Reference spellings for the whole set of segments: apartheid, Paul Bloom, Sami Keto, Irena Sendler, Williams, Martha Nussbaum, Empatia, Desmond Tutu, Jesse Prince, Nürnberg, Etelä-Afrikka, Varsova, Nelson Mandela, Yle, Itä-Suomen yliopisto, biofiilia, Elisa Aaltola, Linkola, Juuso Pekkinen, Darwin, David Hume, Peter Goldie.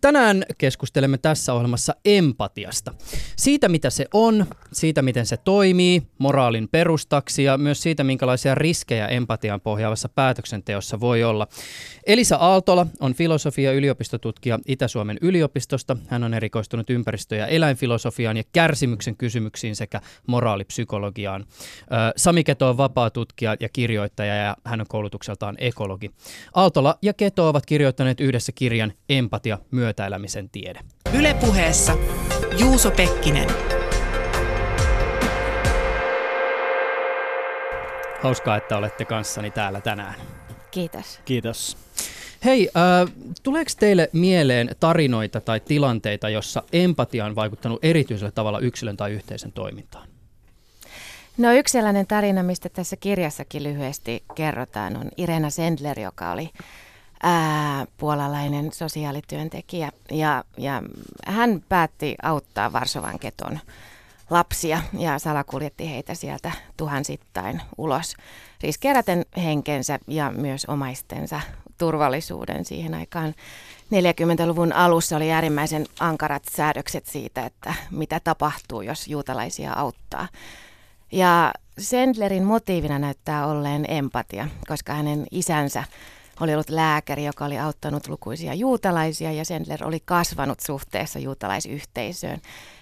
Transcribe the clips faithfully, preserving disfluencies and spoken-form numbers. Tänään keskustelemme tässä ohjelmassa empatiasta. Siitä, mitä se on, siitä, miten se toimii, moraalin perustaksi ja myös siitä, minkälaisia riskejä empatiaan pohjaavassa päätöksenteossa voi olla. Elisa Aaltola on filosofia- ja yliopistotutkija Itä-Suomen yliopistosta. Hän on erikoistunut ympäristö- ja eläinfilosofiaan ja kärsimyksen kysymyksiin sekä moraalipsykologiaan. Sami Keto on vapaa tutkija ja kirjoittaja ja hän on koulutukseltaan ekologi. Aaltola ja Keto ovat kirjoittaneet yhdessä kirjan Empatia myötä. Myötäelämisen tiede. Yle Puheessa Juuso Pekkinen. Hauskaa, että olette kanssani täällä tänään. Kiitos. Kiitos. Hei, äh, tuleeko teille mieleen tarinoita tai tilanteita, jossa empatia on vaikuttanut erityisellä tavalla yksilön tai yhteisen toimintaan? No yksi sellainen tarina, mistä tässä kirjassakin lyhyesti kerrotaan, on Irena Sendler, joka oli Ää, puolalainen sosiaalityöntekijä ja, ja hän päätti auttaa Varsovan keton lapsia ja salakuljetti heitä sieltä tuhansittain ulos riskeeraten henkensä ja myös omaistensa turvallisuuden. Siihen aikaan neljäkymmentäluvun alussa oli äärimmäisen ankarat säädökset siitä, että mitä tapahtuu, jos juutalaisia auttaa. Ja Sendlerin motiivina näyttää olleen empatia, koska hänen isänsä oli ollut lääkäri, joka oli auttanut lukuisia juutalaisia ja Sendler oli kasvanut suhteessa juutalaisyhteisöön.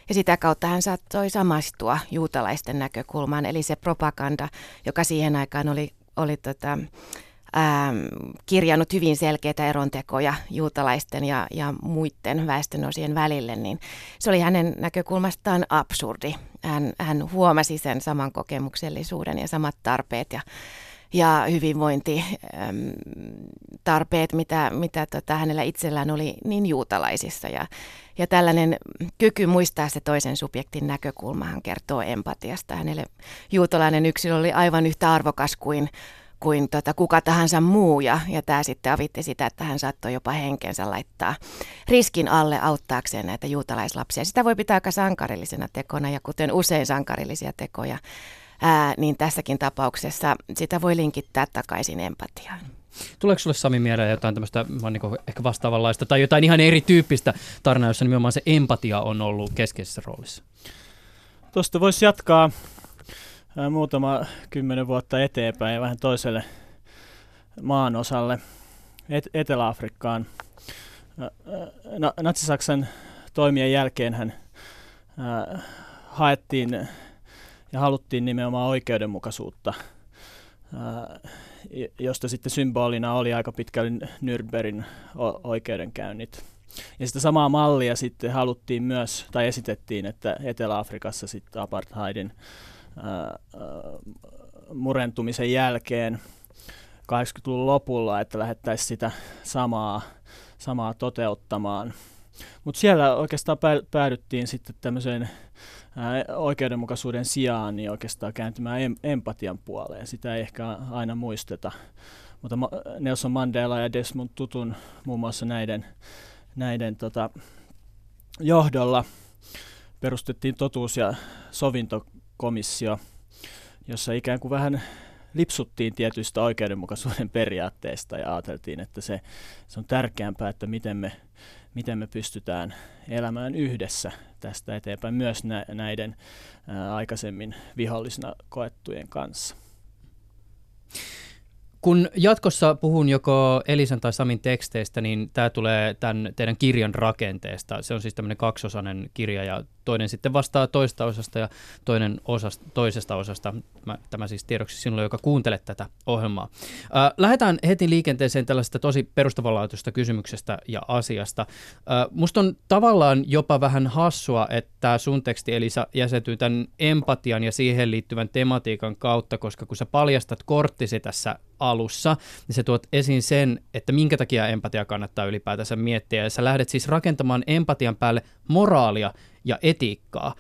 Ja sitä kautta hän saattoi samastua juutalaisten näkökulmaan, eli se propaganda, joka siihen aikaan oli, oli tota, ähm, kirjannut hyvin selkeitä erontekoja juutalaisten ja, ja muiden väestönosien välille, niin se oli hänen näkökulmastaan absurdi. Hän, hän huomasi sen saman kokemuksellisuuden ja samat tarpeet ja Ja hyvinvointitarpeet, mitä, mitä tota hänellä itsellään oli, niin juutalaisissa. Ja, ja tällainen kyky muistaa se toisen subjektin näkökulma, hän kertoo empatiasta. Hänelle juutalainen yksilö oli aivan yhtä arvokas kuin, kuin tota kuka tahansa muu. Ja, ja tämä sitten avitti sitä, että hän saattoi jopa henkensä laittaa riskin alle auttaakseen näitä juutalaislapsia. Sitä voi pitää aika sankarillisena tekona ja kuten usein sankarillisia tekoja. Ää, niin tässäkin tapauksessa sitä voi linkittää takaisin empatiaan. Tuleeko sinulle, Sami, mieleen jotain tämmöistä niin ehkä vastaavanlaista tai jotain ihan erityyppistä tarinaa, jossa nimenomaan se empatia on ollut keskeisessä roolissa? Tuosta voisi jatkaa ää, muutama kymmenen vuotta eteenpäin ja vähän toiselle maanosalle, et- Etelä-Afrikkaan. Ää, na- Natsi-Saksan toimien jälkeen hän ää, haettiin ja haluttiin nimenomaan oikeudenmukaisuutta, josta sitten symbolina oli aika pitkälle Nürnbergin oikeudenkäynnit. Ja sitä samaa mallia sitten haluttiin myös, tai esitettiin, että Etelä-Afrikassa sitten apartheidin murentumisen jälkeen kahdeksankymmentäluvun lopulla, että lähdettäisiin sitä samaa, samaa toteuttamaan. Mutta siellä oikeastaan päädyttiin sitten tämmöiseen oikeudenmukaisuuden sijaan niin oikeastaan kääntymään empatian puoleen. Sitä ei ehkä aina muisteta, mutta Nelson Mandela ja Desmond Tutun muun muassa näiden, näiden tota, johdolla perustettiin totuus- ja sovintokomissio, jossa ikään kuin vähän lipsuttiin tietyistä oikeudenmukaisuuden periaatteista ja ajateltiin, että se, se on tärkeämpää, että miten me miten me pystytään elämään yhdessä tästä eteenpäin myös nä- näiden ää, aikaisemmin vihollisena koettujen kanssa. Kun jatkossa puhun joko Elisan tai Samin teksteistä, niin tämä tulee tämän teidän kirjan rakenteesta. Se on siis tämmöinen kaksiosainen kirja ja toinen sitten vastaa toista osasta ja toinen osasta, toisesta osasta. Mä, tämä siis tiedoksi sinulle, joka kuuntelet tätä ohjelmaa. Äh, lähdetään heti liikenteeseen tällaisesta tosi perustavanlaatuisesta kysymyksestä ja asiasta. Äh, musta on tavallaan jopa vähän hassua, että sun teksti Elisa jäsentyy tämän empatian ja siihen liittyvän tematiikan kautta, koska kun sä paljastat korttisi tässä alussa, niin sä tuot esiin sen, että minkä takia empatia kannattaa ylipäätänsä miettiä. Ja sä lähdet siis rakentamaan empatian päälle moraalia ja etiikkaa.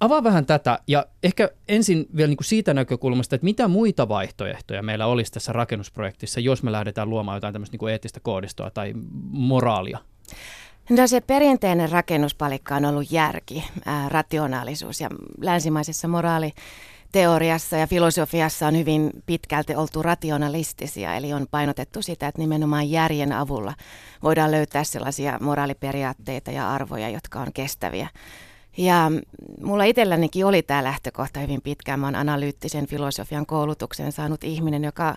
Avaa vähän tätä ja ehkä ensin vielä niin kuin siitä näkökulmasta, että mitä muita vaihtoehtoja meillä olisi tässä rakennusprojektissa, jos me lähdetään luomaan jotain tämmöistä niin kuin eettistä koodistoa tai moraalia? No se perinteinen rakennuspalikka on ollut järki, ää, rationaalisuus ja länsimaisessa moraaliteoriassa ja filosofiassa on hyvin pitkälti oltu rationalistisia, eli on painotettu sitä, että nimenomaan järjen avulla voidaan löytää sellaisia moraaliperiaatteita ja arvoja, jotka on kestäviä. Ja mulla itsellänikin oli tämä lähtökohta hyvin pitkään. Mä oon analyyttisen filosofian koulutuksen saanut ihminen, joka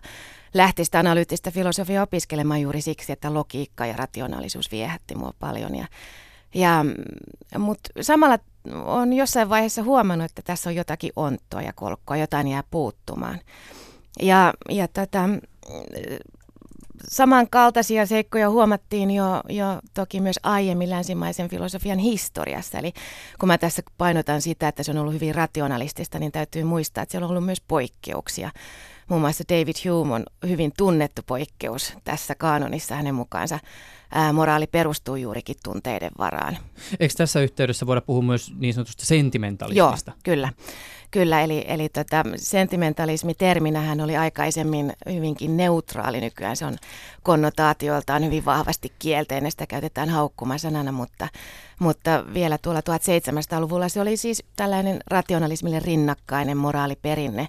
lähti sitä analyyttistä filosofiaa opiskelemaan juuri siksi, että logiikka ja rationaalisuus viehätti mua paljon. Ja, ja, mutta samalla on jossain vaiheessa huomannut, että tässä on jotakin onttoa ja kolkkoa, jotain jää puuttumaan. Ja, ja tätä, samankaltaisia seikkoja huomattiin jo, jo toki myös aiemmin länsimaisen filosofian historiassa. Eli kun mä tässä painotan sitä, että se on ollut hyvin rationalistista, niin täytyy muistaa, että siellä on ollut myös poikkeuksia. Muun muassa David Hume on hyvin tunnettu poikkeus tässä kaanonissa hänen mukaansa. Ää, moraali perustuu juurikin tunteiden varaan. Eikö tässä yhteydessä voida puhua myös niin sanotusta sentimentalismista? Joo, kyllä. Kyllä, eli, eli tota, sentimentalismi-terminähän oli aikaisemmin hyvinkin neutraali nykyään. Se on konnotaatioiltaan hyvin vahvasti kielteinen, sitä käytetään haukkumasanana, mutta, mutta vielä tuolla seitsemäntoistasadanluvulla se oli siis tällainen rationalismille rinnakkainen moraaliperinne,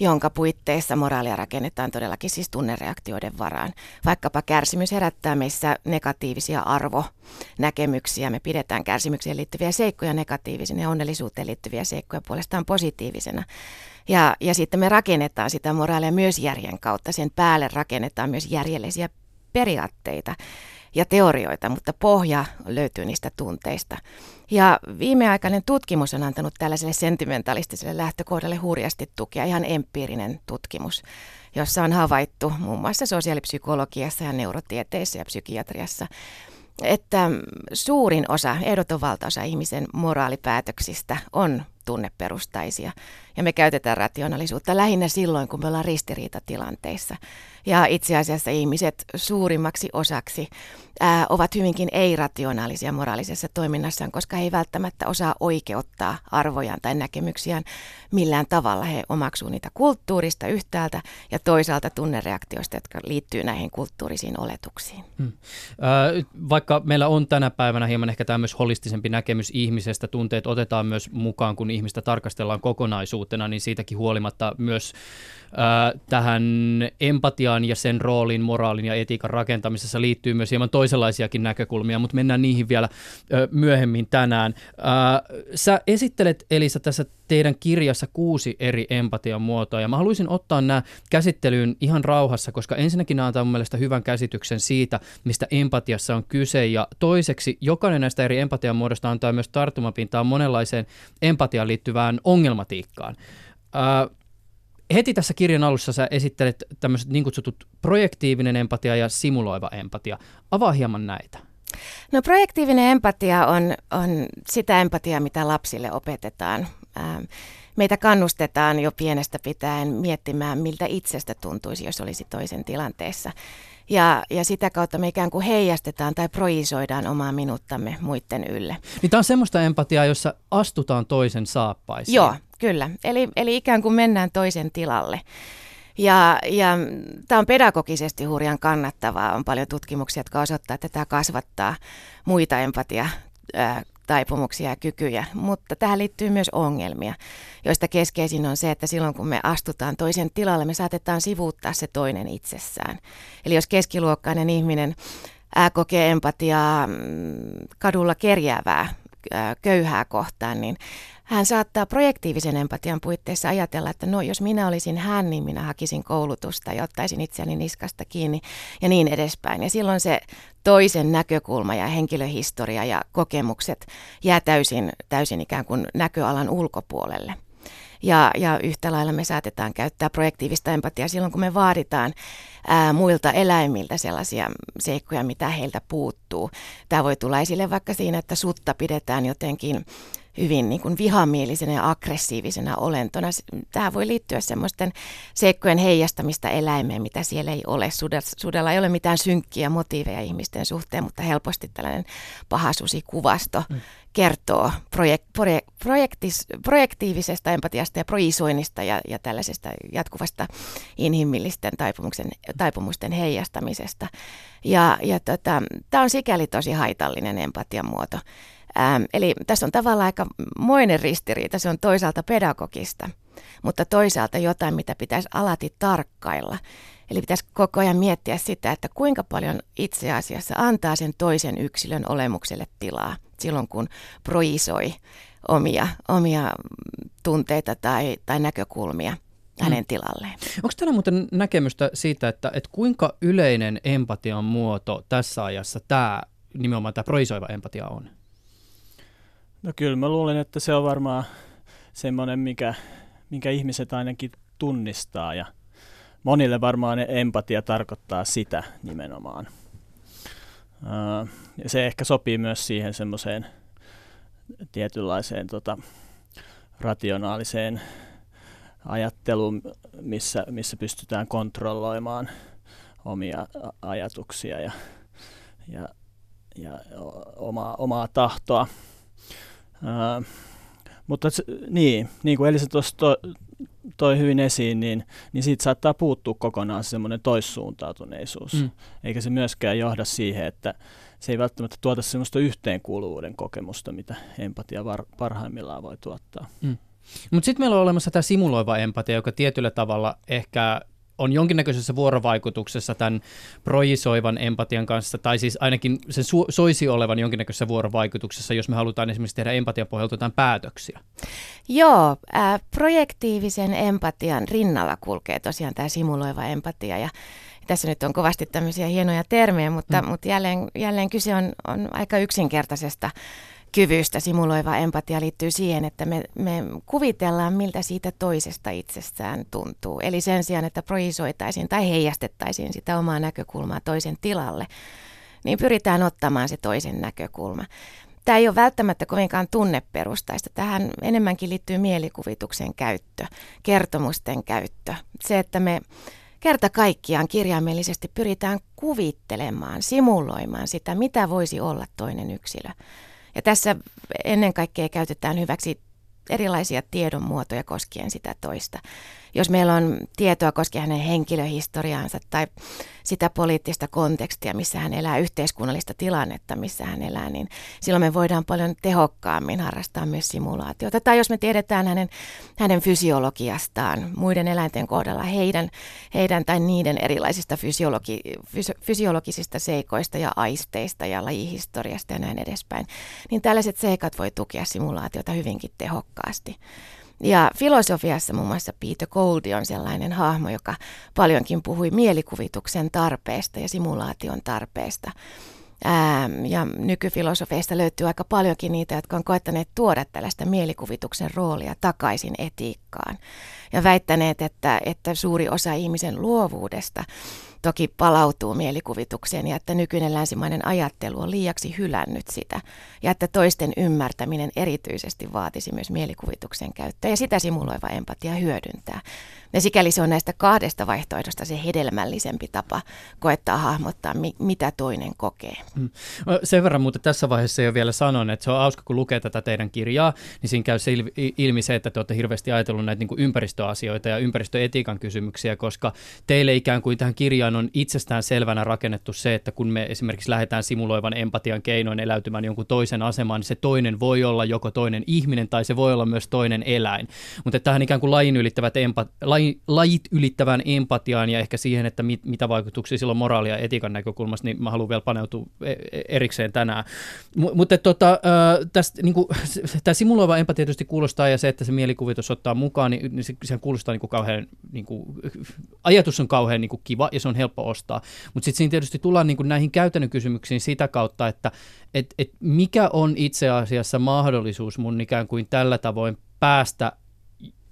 jonka puitteissa moraalia rakennetaan todellakin siis tunnereaktioiden varaan. Vaikkapa kärsimys herättää meissä negatiivisia arvonäkemyksiä. Me pidetään kärsimykseen liittyviä seikkoja negatiivisina ja onnellisuuteen liittyviä seikkoja puolestaan positiivisena. Ja, ja sitten me rakennetaan sitä moraalia myös järjen kautta. Sen päälle rakennetaan myös järjellisiä periaatteita ja teorioita, mutta pohja löytyy niistä tunteista. Ja viimeaikainen tutkimus on antanut tällaiselle sentimentalistiselle lähtökohdalle hurjasti tukea, ihan empiirinen tutkimus, jossa on havaittu muun muassa sosiaalipsykologiassa ja neurotieteissä ja psykiatriassa, että suurin osa, ehdoton valtaosa ihmisen moraalipäätöksistä on tunneperustaisia. Ja me käytetään rationaalisuutta lähinnä silloin, kun me ollaan ristiriitatilanteissa. Ja itse asiassa ihmiset suurimmaksi osaksi ää, ovat hyvinkin ei-rationaalisia moraalisessa toiminnassaan, koska he ei välttämättä osaa oikeuttaa arvojaan tai näkemyksiään millään tavalla. He omaksuu niitä kulttuurista yhtäältä ja toisaalta tunnereaktioista, jotka liittyy näihin kulttuurisiin oletuksiin. Hmm. Äh, vaikka meillä on tänä päivänä hieman ehkä tämä myös holistisempi näkemys ihmisestä, tunteet otetaan myös mukaan, kun ihmistä tarkastellaan kokonaisuutena, niin siitäkin huolimatta myös äh, tähän empatiaan ja sen roolin, moraalin ja etiikan rakentamisessa liittyy myös hieman toisenlaisiakin näkökulmia, mutta mennään niihin vielä äh, myöhemmin tänään. Äh, sä esittelet, Elisa, tässä teidän kirjassa kuusi eri empatian muotoa, ja mä haluaisin ottaa nämä käsittelyyn ihan rauhassa, koska ensinnäkin nämä antaa mun mielestä hyvän käsityksen siitä, mistä empatiassa on kyse, ja toiseksi jokainen näistä eri empatian muodosta antaa myös tarttumapintaa monenlaiseen empatiaan liittyvään ongelmatiikkaan. Äh, heti tässä kirjan alussa sä esittelet tämmöiset niin kutsutut projektiivinen empatia ja simuloiva empatia. Avaa hieman näitä. No projektiivinen empatia on, on sitä empatiaa, mitä lapsille opetetaan. Meitä kannustetaan jo pienestä pitäen miettimään, miltä itsestä tuntuisi, jos olisi toisen tilanteessa. Ja, ja sitä kautta me ikään kuin heijastetaan tai projisoidaan omaa minuuttamme muiden ylle. Niin tämä on semmoista empatiaa, jossa astutaan toisen saappaisiin. Joo, kyllä. Eli, eli ikään kuin mennään toisen tilalle. Ja, ja tämä on pedagogisesti hurjan kannattavaa. On paljon tutkimuksia, jotka osoittaa, että tämä kasvattaa muita empatiaa. Äh, taipumuksia ja kykyjä, mutta tähän liittyy myös ongelmia, joista keskeisin on se, että silloin kun me astutaan toisen tilalle, me saatetaan sivuuttaa se toinen itsessään. Eli jos keskiluokkainen ihminen ää, kokee empatiaa kadulla kerjäävää, ää, köyhää kohtaan, niin hän saattaa projektiivisen empatian puitteissa ajatella, että no jos minä olisin hän, niin minä hakisin koulutusta ja ottaisin itseäni niskasta kiinni ja niin edespäin. Ja silloin se toisen näkökulma ja henkilöhistoria ja kokemukset jää täysin, täysin ikään kuin näköalan ulkopuolelle. Ja, ja yhtä lailla me saatetaan käyttää projektiivista empatiaa silloin, kun me vaaditaan ää, muilta eläimiltä sellaisia seikkoja, mitä heiltä puuttuu. Tämä voi tulla esille vaikka siinä, että sutta pidetään jotenkin hyvin niin kuin vihamielisenä ja aggressiivisena olentona. Tähän voi liittyä semmoisten seikkojen heijastamista eläimeen, mitä siellä ei ole. Sudella ei ole mitään synkkiä motiiveja ihmisten suhteen, mutta helposti tällainen pahasusikuvasto mm. kertoo projek, proje, projektis, projektiivisesta empatiasta ja projisoinnista ja, ja tällaisesta jatkuvasta inhimillisten taipumusten heijastamisesta. Ja, ja tota, tämä on sikäli tosi haitallinen empatian muoto. Ähm, eli tässä on tavallaan aika moinen ristiriita. Se on toisaalta pedagogista, mutta toisaalta jotain, mitä pitäisi alati tarkkailla. Eli pitäisi koko ajan miettiä sitä, että kuinka paljon itse asiassa antaa sen toisen yksilön olemukselle tilaa silloin, kun projisoi omia, omia tunteita tai, tai näkökulmia hänen tilalleen. Onko täällä muuten näkemystä siitä, että, että kuinka yleinen empatian muoto tässä ajassa tämä nimenomaan tämä projisoiva empatia on? No kyllä mä luulen, että se on varmaan semmoinen, mikä, minkä ihmiset ainakin tunnistaa ja monille varmaan empatia tarkoittaa sitä nimenomaan. Uh, ja se ehkä sopii myös siihen semmoiseen tietynlaiseen tota, rationaaliseen ajatteluun, missä, missä pystytään kontrolloimaan omia ajatuksia ja, ja, ja omaa, omaa tahtoa. Uh, mutta se, niin, niin kuin Elisa tuossa to, toi hyvin esiin, niin, niin siitä saattaa puuttua kokonaan semmoinen toissuuntautuneisuus. Mm. Eikä se myöskään johda siihen, että se ei välttämättä tuota semmoista yhteenkuuluvuuden kokemusta, mitä empatia var, parhaimmillaan voi tuottaa. Mm. Mutta sitten meillä on olemassa tämä simuloiva empatia, joka tietyllä tavalla ehkä on jonkinnäköisessä vuorovaikutuksessa tämän projisoivan empatian kanssa, tai siis ainakin sen su- soisi olevan jonkinnäköisessä vuorovaikutuksessa, jos me halutaan esimerkiksi tehdä empatian pohjalta jotain päätöksiä. Joo, äh, projektiivisen empatian rinnalla kulkee tosiaan tämä simuloiva empatia, ja tässä nyt on kovasti tämmöisiä hienoja termejä, mutta, mm. mutta jälleen, jälleen kyse on, on aika yksinkertaisesta kyvystä. Simuloiva empatia liittyy siihen, että me, me kuvitellaan, miltä siitä toisesta itsestään tuntuu. Eli sen sijaan, että projisoitaisiin tai heijastettaisiin sitä omaa näkökulmaa toisen tilalle, niin pyritään ottamaan se toisen näkökulma. Tämä ei ole välttämättä kovinkaan tunneperustaista. Tähän enemmänkin liittyy mielikuvituksen käyttö, kertomusten käyttö. Se, että me kerta kaikkiaan kirjaimellisesti pyritään kuvittelemaan, simuloimaan sitä, mitä voisi olla toinen yksilö. Ja tässä ennen kaikkea käytetään hyväksi erilaisia tiedonmuotoja koskien sitä toista. Jos meillä on tietoa koskien hänen henkilöhistoriaansa tai sitä poliittista kontekstia, missä hän elää, yhteiskunnallista tilannetta, missä hän elää, niin silloin me voidaan paljon tehokkaammin harrastaa myös simulaatiota. Tai jos me tiedetään hänen, hänen fysiologiastaan, muiden eläinten kohdalla heidän, heidän tai niiden erilaisista fysiologi, fysi, fysiologisista seikoista ja aisteista ja lajihistoriasta ja näin edespäin, niin tällaiset seikat voi tukea simulaatiota hyvinkin tehokkaasti. Ja filosofiassa muun muassa Peter Goldie on sellainen hahmo, joka paljonkin puhui mielikuvituksen tarpeesta ja simulaation tarpeesta. Ää, ja nykyfilosofeista löytyy aika paljonkin niitä, jotka on koettaneet tuoda tällaista mielikuvituksen roolia takaisin etiikkaan. Ja väittäneet, että, että suuri osa ihmisen luovuudesta toki palautuu mielikuvitukseen ja että nykyinen länsimainen ajattelu on liiaksi hylännyt sitä ja että toisten ymmärtäminen erityisesti vaatisi myös mielikuvituksen käyttöä ja sitä simuloiva empatia hyödyntää. Ja sikäli se on näistä kahdesta vaihtoehdosta se hedelmällisempi tapa koettaa hahmottaa, mi- mitä toinen kokee. Mm. Sen verran muuten tässä vaiheessa jo vielä sanon, että se on hauska, kun lukee tätä teidän kirjaa, niin siinä käy ilmi se, että te olette hirveästi ajatellut näitä niin kuin ympäristöasioita ja ympäristöetiikan kysymyksiä, koska teille ikään kuin tähän kirjaan on itsestään selvänä rakennettu se, että kun me esimerkiksi lähdetään simuloivan empatian keinoin eläytymään jonkun toisen asemaan, niin se toinen voi olla joko toinen ihminen tai se voi olla myös toinen eläin. Mutta tähän ikään kuin lajin ylittävät empat- lajit ylittävään empatiaan ja ehkä siihen, että mit, mitä vaikutuksia sillä on moraalia ja etiikan näkökulmasta, niin mä haluan vielä paneutua erikseen tänään. M- mutta tota, niinku, tämä simuloiva empatia tietysti kuulostaa ja se, että se mielikuvitus ottaa mukaan, niin, niin se, sehän kuulostaa niinku kauhean, niinku, ajatus on kauhean niinku kiva ja se on helppo ostaa. Mutta sitten siinä tietysti tullaan niinku näihin käytännön kysymyksiin sitä kautta, että et, et mikä on itse asiassa mahdollisuus mun ikään kuin tällä tavoin päästä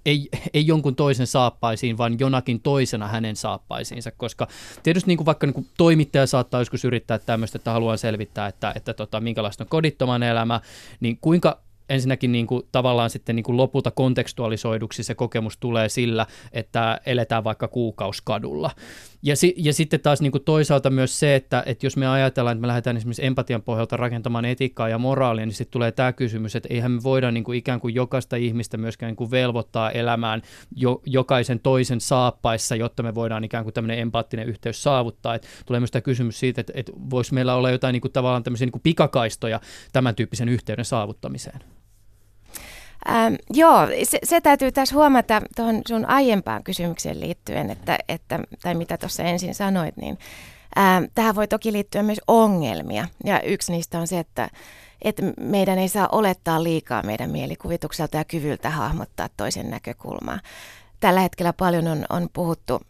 Ei, ei jonkun toisen saappaisiin, vaan jonakin toisena hänen saappaisiinsa, koska tietysti niin kuin vaikka niin kuin toimittaja saattaa joskus yrittää tämmöistä, että haluan selvittää, että, että tota, minkälaista on kodittoman elämä, niin kuinka ensinnäkin niin kuin, tavallaan sitten niin kuin lopulta kontekstualisoiduksi se kokemus tulee sillä, että eletään vaikka kuukausikadulla. Ja, si- ja sitten taas niin kuin toisaalta myös se, että, että jos me ajatellaan, että me lähdetään esimerkiksi empatian pohjalta rakentamaan etiikkaa ja moraalia, niin sitten tulee tämä kysymys, että eihän me voida niin kuin ikään kuin jokaista ihmistä myöskään niin kuin velvoittaa elämään jo- jokaisen toisen saappaissa, jotta me voidaan ikään kuin tämmöinen empaattinen yhteys saavuttaa. Et tulee myös tämä kysymys siitä, että, että voisi meillä olla jotain niin kuin tavallaan tämmöisiä niin kuin pikakaistoja tämän tyyppisen yhteyden saavuttamiseen. Ähm, joo, se, se täytyy taas huomata tuohon sun aiempaan kysymykseen liittyen, että, että, tai mitä tuossa ensin sanoit, niin ähm, tähän voi toki liittyä myös ongelmia. Ja yksi niistä on se, että, että meidän ei saa olettaa liikaa meidän mielikuvitukselta ja kyvyltä hahmottaa toisen näkökulmaa. Tällä hetkellä paljon on, on puhuttu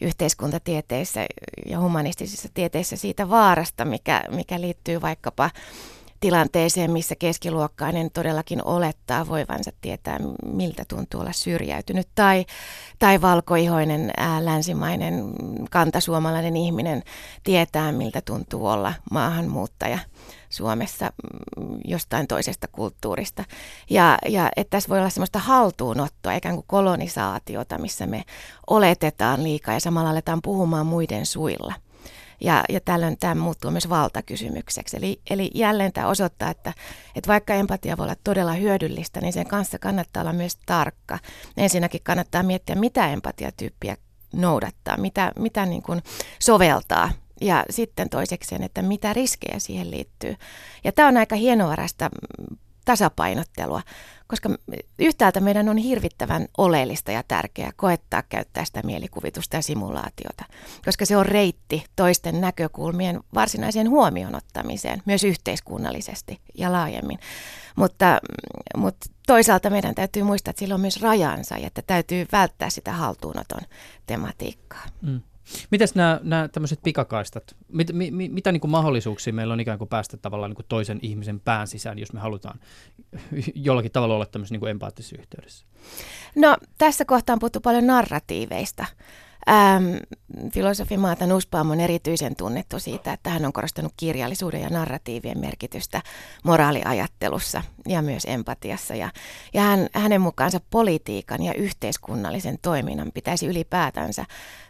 yhteiskuntatieteissä ja humanistisissa tieteissä siitä vaarasta, mikä, mikä liittyy vaikkapa tilanteeseen, missä keskiluokkainen todellakin olettaa voivansa tietää, miltä tuntuu olla syrjäytynyt, tai, tai valkoihoinen, ää, länsimainen, kantasuomalainen ihminen tietää, miltä tuntuu olla maahanmuuttaja Suomessa jostain toisesta kulttuurista. Ja, ja että tässä voi olla sellaista haltuunottoa, ikään kuin kolonisaatiota, missä me oletetaan liikaa ja samalla aletaan puhumaan muiden suilla. Ja, ja tällöin tämä muuttuu myös valtakysymykseksi. Eli, eli jälleen tämä osoittaa, että, että vaikka empatia voi olla todella hyödyllistä, niin sen kanssa kannattaa olla myös tarkka. Ensinnäkin kannattaa miettiä, mitä empatiatyyppiä noudattaa, mitä, mitä niin kuin soveltaa. Ja sitten toisekseen, että mitä riskejä siihen liittyy. Ja tämä on aika hienovaraista tasapainottelua, koska yhtäältä meidän on hirvittävän oleellista ja tärkeää koettaa käyttää sitä mielikuvitusta ja simulaatiota, koska se on reitti toisten näkökulmien varsinaiseen huomioon ottamiseen, myös yhteiskunnallisesti ja laajemmin. Mutta, mutta toisaalta meidän täytyy muistaa, että sillä on myös rajansa ja että täytyy välttää sitä haltuunoton tematiikkaa. Mm. Mitäs nämä, nämä tämmöiset pikakaistat, mit, mit, mit, mitä niin kuin mahdollisuuksia meillä on ikään kuin päästä tavallaan niin kuin toisen ihmisen pään sisään, jos me halutaan jollakin tavalla olla tämmöisessä niin kuin empaattisessa yhteydessä? No tässä kohtaa on puhuttu paljon narratiiveista. Ähm, filosofi Martha Nussbaum on erityisen tunnettu siitä, että hän on korostanut kirjallisuuden ja narratiivien merkitystä moraaliajattelussa ja myös empatiassa. Ja, ja hän, hänen mukaansa politiikan ja yhteiskunnallisen toiminnan pitäisi ylipäätänsä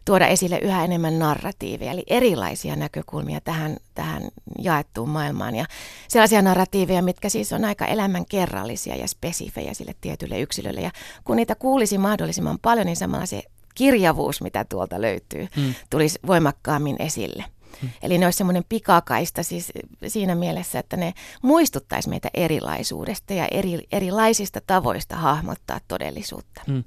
tuoda esille yhä enemmän narratiiveja, eli erilaisia näkökulmia tähän, tähän jaettuun maailmaan. Ja sellaisia narratiiveja, mitkä siis on aika elämänkerrallisia ja spesifejä sille tietylle yksilölle. Ja kun niitä kuulisi mahdollisimman paljon, niin samalla se kirjavuus, mitä tuolta löytyy, hmm. tulisi voimakkaammin esille. Hmm. Eli ne olisi semmoinen pikakaista siis siinä mielessä, että ne muistuttaisi meitä erilaisuudesta ja eri, erilaisista tavoista hahmottaa todellisuutta. Hmm.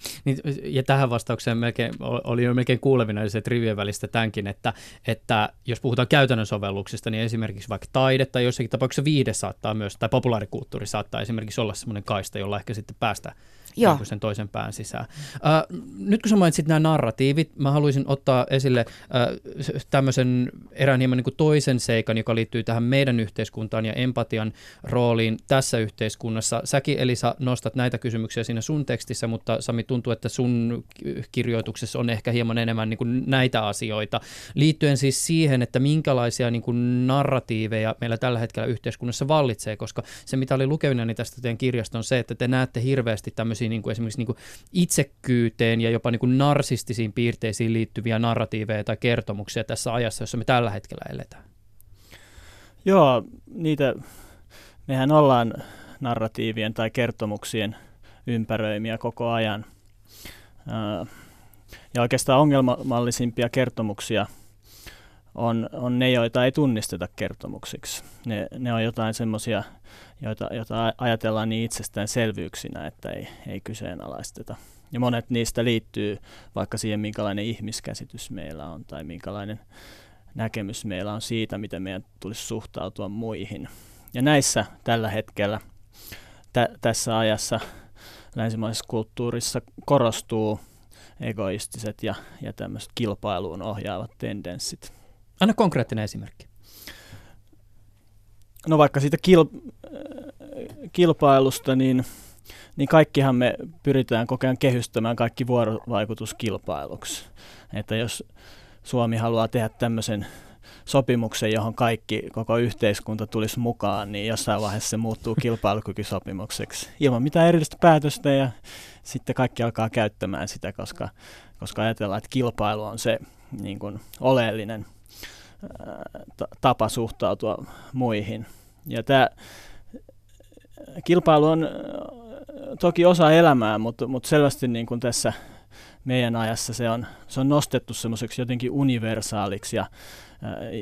Ja tähän vastaukseen melkein, oli jo melkein kuulevina se rivien välistä tämänkin, että, että jos puhutaan käytännön sovelluksista, niin esimerkiksi vaikka taide tai jossakin tapauksessa viihde saattaa myös, tai populaarikulttuuri saattaa esimerkiksi olla semmoinen kaista, jolla ehkä sitten päästä Joo. sen toisen pään sisään. Äh, nyt kun sä mainitsit nämä narratiivit, mä haluaisin ottaa esille äh, tämmöisen erään hieman niin kuin toisen seikan, joka liittyy tähän meidän yhteiskuntaan ja empatian rooliin tässä yhteiskunnassa. Säkin, Elisa, nostat näitä kysymyksiä siinä sun tekstissä, mutta Sami, tuntuu, että sun kirjoituksessa on ehkä hieman enemmän niin kuin näitä asioita. Liittyen siis siihen, että minkälaisia niin kuin narratiiveja meillä tällä hetkellä yhteiskunnassa vallitsee, koska se, mitä oli lukevinani tästä teidän kirjasta, on se, että te näette hirveästi tämmöisiä Niin kuin esimerkiksi niin kuin itsekkyyteen ja jopa niin kuin narsistisiin piirteisiin liittyviä narratiiveja tai kertomuksia tässä ajassa, jossa me tällä hetkellä eletään. Joo, niitä, mehän ollaan narratiivien tai kertomuksien ympäröimiä koko ajan. Ja oikeastaan ongelmallisimpia kertomuksia on, on ne, joita ei tunnisteta kertomuksiksi. Ne, ne on jotain semmoisia, joita, joita ajatellaan niin itsestäänselvyyksinä, että ei, ei kyseenalaisteta. Ja monet niistä liittyy vaikka siihen, minkälainen ihmiskäsitys meillä on tai minkälainen näkemys meillä on siitä, miten meidän tulisi suhtautua muihin. Ja näissä tällä hetkellä, tä, tässä ajassa länsimaisessa kulttuurissa korostuu egoistiset ja, ja tämmöiset kilpailuun ohjaavat tendenssit. Anna konkreettinen esimerkki. No vaikka siitä kil- kilpailusta, niin, niin kaikkihan me pyritään koko ajan kehystämään kaikki vuorovaikutuskilpailuksi. Että jos Suomi haluaa tehdä tämmöisen sopimuksen, johon kaikki, koko yhteiskunta tulisi mukaan, niin jossain vaiheessa se muuttuu kilpailukykysopimukseksi ilman mitään erillistä päätöstä, ja sitten kaikki alkaa käyttämään sitä, koska, koska ajatellaan, että kilpailu on se niin kuin oleellinen ää, tapa suhtautua muihin. Ja tämä kilpailu on toki osa elämää, mutta, mutta selvästi niin kuin tässä meidän ajassa se on, se on nostettu semmoiseksi jotenkin universaaliksi ja äh,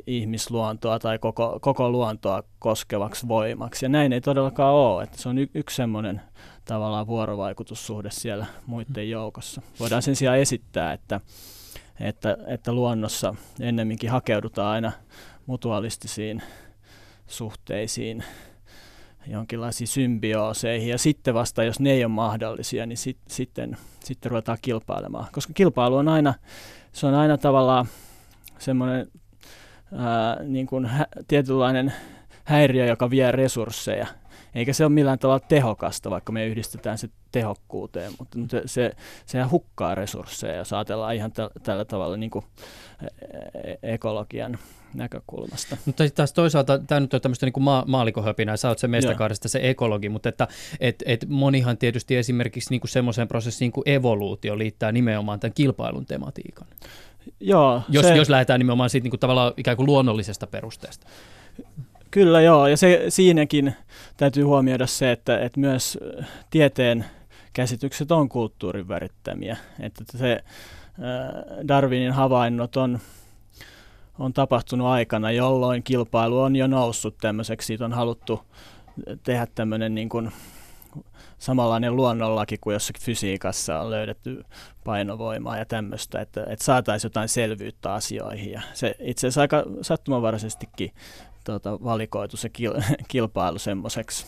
ihmisluontoa tai koko, koko luontoa koskevaksi voimaksi. Ja näin ei todellakaan ole. Että se on y- yksi semmoinen tavallaan vuorovaikutussuhde siellä muiden joukossa. Voidaan sen sijaan esittää, että, että, että luonnossa ennemminkin hakeudutaan aina mutualistisiin suhteisiin, jonkinlaisiin symbiooseihin, ja sitten vasta, jos ne ei ole mahdollisia, niin sit, sitten, sitten ruvetaan kilpailemaan. Koska kilpailu on aina, se on aina tavallaan semmoinen ää, niin kuin hä, tietynlainen häiriö, joka vie resursseja. Eikä se ole millään tavalla tehokasta, vaikka me yhdistetään se tehokkuuteen, mutta se, sehän hukkaa resursseja, jos ajatellaan ihan täl, tällä tavalla niin kuin ekologian näkökulmasta. Mutta taas toisaalta tämä nyt on tämmöistä niin ma- maalikohöpinää, sä oot se meistä kahdesta se ekologi, mutta että et, et monihan tietysti esimerkiksi niin kuin semmoiseen prosessiin kuin evoluutio liittää nimenomaan tämän kilpailun tematiikan. Joo, jos, se... jos lähdetään nimenomaan siitä niin kuin tavallaan ikään kuin luonnollisesta perusteesta. Kyllä joo, ja se, siinäkin täytyy huomioida se, että, että myös tieteen käsitykset on kulttuurin värittämiä. Että se Darwinin havainnot on, on tapahtunut aikana, jolloin kilpailu on jo noussut tämmöiseksi. Siitä on haluttu tehdä tämmöinen niin kuin samanlainen luonnollakin kuin jossakin fysiikassa on löydetty painovoimaa ja tämmöistä, että, että saataisiin jotain selvyyttä asioihin. Ja se itse asiassa aika sattumanvaraisestikin Tuota, valikoitu se kil- kilpailu semmoiseksi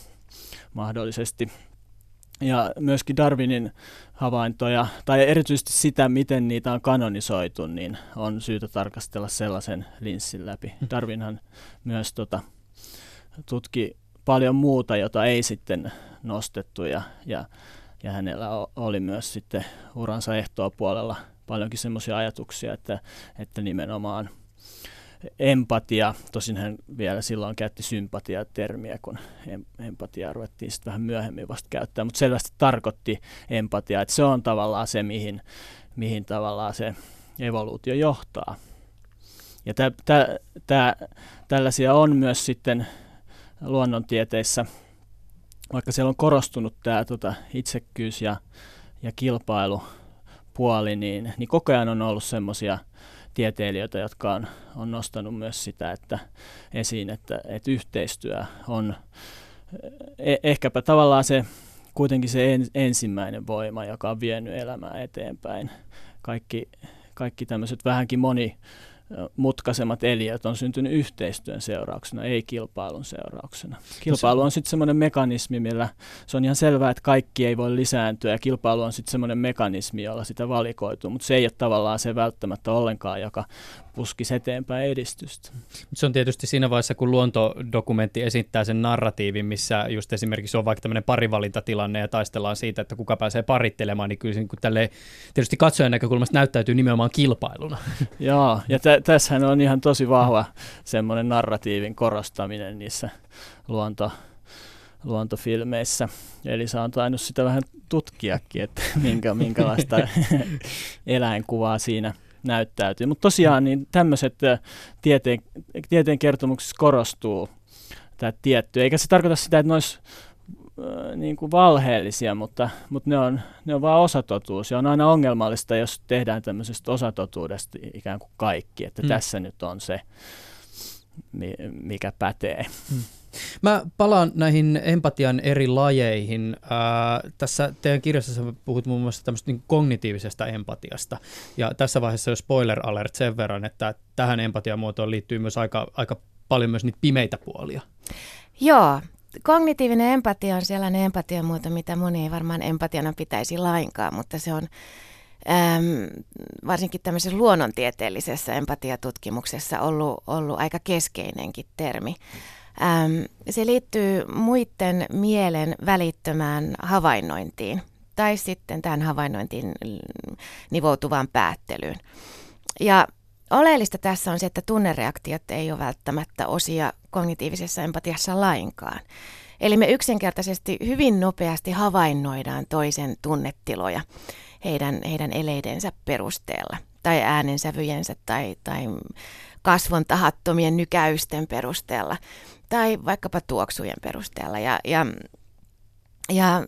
mahdollisesti. Ja myöskin Darwinin havaintoja, tai erityisesti sitä, miten niitä on kanonisoitu, niin on syytä tarkastella sellaisen linssin läpi. Darwinhan myös tuota, tutki paljon muuta, jota ei sitten nostettu, ja, ja, ja hänellä oli myös sitten uransa ehtoopuolella paljonkin semmoisia ajatuksia, että, että nimenomaan empatia, tosin hän vielä silloin käytti sympatia-termiä, kun empatiaa ruvettiin sitten vähän myöhemmin vasta käyttää, mutta selvästi tarkoitti empatiaa, että se on tavallaan se, mihin, mihin tavallaan se evoluutio johtaa. Ja tä, tä, tä, tällaisia on myös sitten luonnontieteissä, vaikka siellä on korostunut tämä tota, itsekkyys ja, ja kilpailupuoli, niin, niin koko ajan on ollut semmoisia tieteilijöitä, jotka on, on nostanut myös sitä että esiin, että, että yhteistyö on e- ehkäpä tavallaan se, kuitenkin se en, ensimmäinen voima, joka on vienyt elämää eteenpäin. Kaikki, kaikki tämmöiset vähänkin monimutkaisemmat eliöt on syntynyt yhteistyön seurauksena, ei kilpailun seurauksena. Kilpailu on sitten semmoinen mekanismi, millä se on ihan selvää, että kaikki ei voi lisääntyä, ja kilpailu on sitten semmoinen mekanismi, jolla sitä valikoituu, mutta se ei ole tavallaan se välttämättä ollenkaan, joka puskisi eteenpäin edistystä. Se on tietysti siinä vaiheessa, kun luontodokumentti esittää sen narratiivin, missä just esimerkiksi on vaikka tämmöinen parivalintatilanne ja taistellaan siitä, että kuka pääsee parittelemaan, niin kyllä se niin tälleen, tietysti katsojan näkökulmasta näyttäytyy nimenomaan kilpailuna. Joo, ja t- tässähän on ihan tosi vahva semmoinen narratiivin korostaminen niissä luonto luontofilmeissä. Eli sä on tainnut sitä vähän tutkiakin, että minkä, minkälaista eläinkuvaa siinä näyttäytyy. Mutta tosiaan niin tämmöiset tieteen, tieteen kertomuksissa korostuu tämä tietty. Eikä se tarkoita sitä, että ne olisi äh, niin kuin valheellisia, mutta, mutta ne on, ne on vaan osatotuus. Ja on aina ongelmallista, jos tehdään tämmöisestä osatotuudesta ikään kuin kaikki. Että mm. tässä nyt on se, mikä pätee. Mm. Mä palaan näihin empatian eri lajeihin. Ää, tässä teidän kirjassa puhut muun muassa tämmöistä niin kognitiivisesta empatiasta. Ja tässä vaiheessa jo spoiler alert sen verran, että tähän empatiamuotoon liittyy myös aika, aika paljon myös niitä pimeitä puolia. Joo, kognitiivinen empatia on sellainen empatiamuoto, mitä moni ei varmaan empatiana pitäisi lainkaan, mutta se on äm, varsinkin tämmöisessä luonnontieteellisessä empatiatutkimuksessa ollut, ollut aika keskeinenkin termi. Ähm, se liittyy muiden mielen välittömään havainnointiin tai sitten tähän havainnointiin nivoutuvaan päättelyyn. Ja Oleellista tässä on se, että tunnereaktiot ei ole välttämättä osia kognitiivisessa empatiassa lainkaan. Eli me yksinkertaisesti hyvin nopeasti havainnoidaan toisen tunnetiloja heidän, heidän eleidensä perusteella tai äänensävyjensä tai, tai kasvon tahattomien nykäysten perusteella tai vaikkapa tuoksujen perusteella. Ja, ja, ja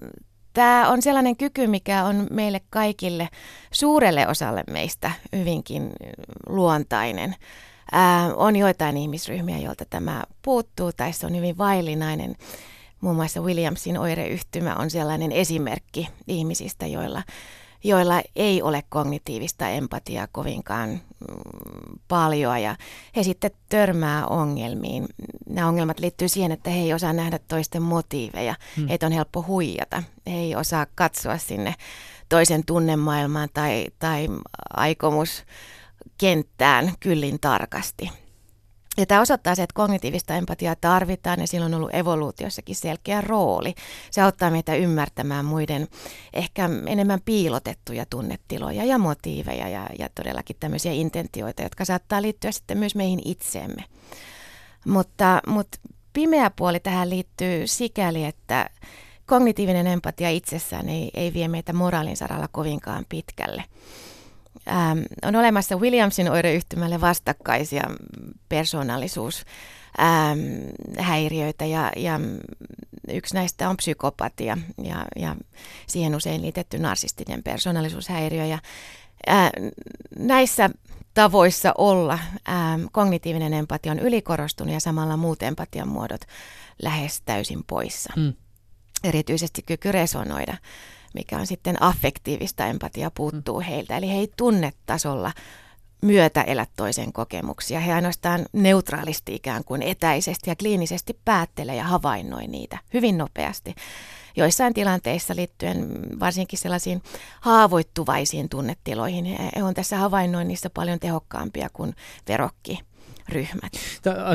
tämä on sellainen kyky, mikä on meille kaikille, suurelle osalle meistä hyvinkin luontainen. Ää, on joitain ihmisryhmiä, joilta tämä puuttuu tai se on hyvin vaillinainen. Muun muassa Williamsin oireyhtymä on sellainen esimerkki ihmisistä, joilla, joilla ei ole kognitiivista empatiaa kovinkaan mm, paljon ja he sitten törmää ongelmiin. Nämä ongelmat liittyy siihen, että he ei osaa nähdä toisten motiiveja, hmm. heitä on helppo huijata, he ei osaa katsoa sinne toisen tunnemaailmaan tai, tai aikomuskenttään kyllin tarkasti. Ja tämä osoittaa se, että kognitiivista empatiaa tarvitaan ja sillä on ollut evoluutiossakin selkeä rooli. Se auttaa meitä ymmärtämään muiden ehkä enemmän piilotettuja tunnetiloja ja motiiveja ja, ja todellakin tämmöisiä intentioita, jotka saattaa liittyä sitten myös meihin itseemme. Mutta, mutta pimeä puoli tähän liittyy sikäli, että kognitiivinen empatia itsessään ei, ei vie meitä moraalin saralla kovinkaan pitkälle. Ähm, on olemassa Williamsin oireyhtymälle vastakkaisia persoonallisuushäiriöitä ähm, ja, ja yksi näistä on psykopatia ja, ja siihen usein liitetty narsistinen persoonallisuushäiriö. Ja, äh, näissä tavoissa olla ähm, kognitiivinen empatia on ylikorostunut ja samalla muut empatian muodot lähes täysin poissa. Mm. Erityisesti kyky resonoida, mikä on sitten affektiivista empatiaa, puuttuu heiltä. Eli he ei tunnetasolla myötä elä toisen kokemuksia. He ainoastaan neutraalisti ikään kuin etäisesti ja kliinisesti päättelee ja havainnoi niitä hyvin nopeasti. Joissain tilanteissa liittyen varsinkin sellaisiin haavoittuvaisiin tunnetiloihin, he on tässä havainnoinnissa paljon tehokkaampia kuin verokki.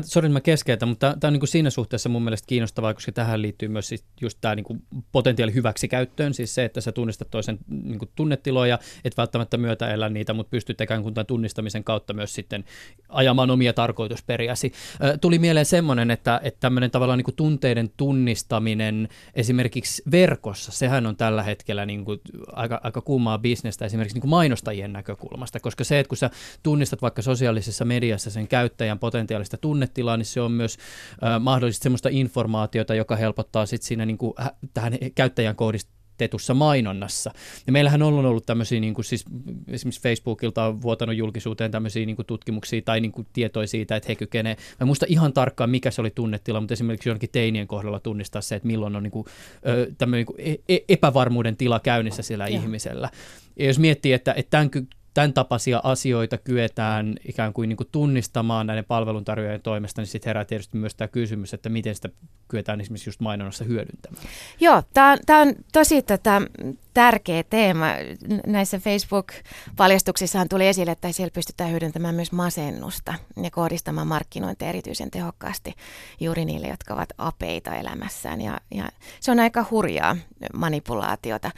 Sori, mä keskeytän, mutta tämä on niin siinä suhteessa mun mielestä kiinnostavaa, koska tähän liittyy myös siis just tämä niin potentiaali hyväksikäyttöön, siis se, että sä tunnistat toisen niin tunnetiloja, et välttämättä myötä elä niitä, mutta pystyt tekemään kun tämän tunnistamisen kautta myös sitten ajamaan omia tarkoitusperiäsi. Tuli mieleen semmoinen, että, että tämmöinen tavallaan niin tunteiden tunnistaminen esimerkiksi verkossa, sehän on tällä hetkellä niin aika, aika kuumaa bisnestä esimerkiksi niin mainostajien näkökulmasta, koska se, että kun sä tunnistat vaikka sosiaalisessa mediassa sen käyttäjän potentiaalista tunnetilaa, niin se on myös äh, mahdollisesti semmoista informaatiota, joka helpottaa sitten siinä niin kuin, tähän käyttäjän kohdistetussa mainonnassa. Ja meillähän on ollut tämmöisiä, niin kuin, siis, esimerkiksi Facebookilta on vuotanut julkisuuteen tämmöisiä niin kuin tutkimuksia tai niin kuin tietoja siitä, että he kykenevät. Mä en muista ihan tarkkaan, mikä se oli tunnetila, mutta esimerkiksi jonkin teinien kohdalla tunnistaa se, että milloin on niin kuin, äh, tämmöinen niin kuin e- epävarmuuden tila käynnissä sillä ja. ihmisellä. Ja jos miettii, että, että tämän ky- Tämän tapaisia asioita kyetään ikään kuin, niin kuin tunnistamaan näiden palveluntarjoajien toimesta, niin sitten herää tietysti myös tämä kysymys, että miten sitä kyetään esimerkiksi just mainonnassa hyödyntämään. Joo, tämä on tosi tota, tärkeä teema. Näissä Facebook-paljastuksissahan tuli esille, että siellä pystytään hyödyntämään myös masennusta ja kohdistamaan markkinointia erityisen tehokkaasti juuri niille, jotka ovat apeita elämässään. Ja, ja se on aika hurjaa manipulaatiota.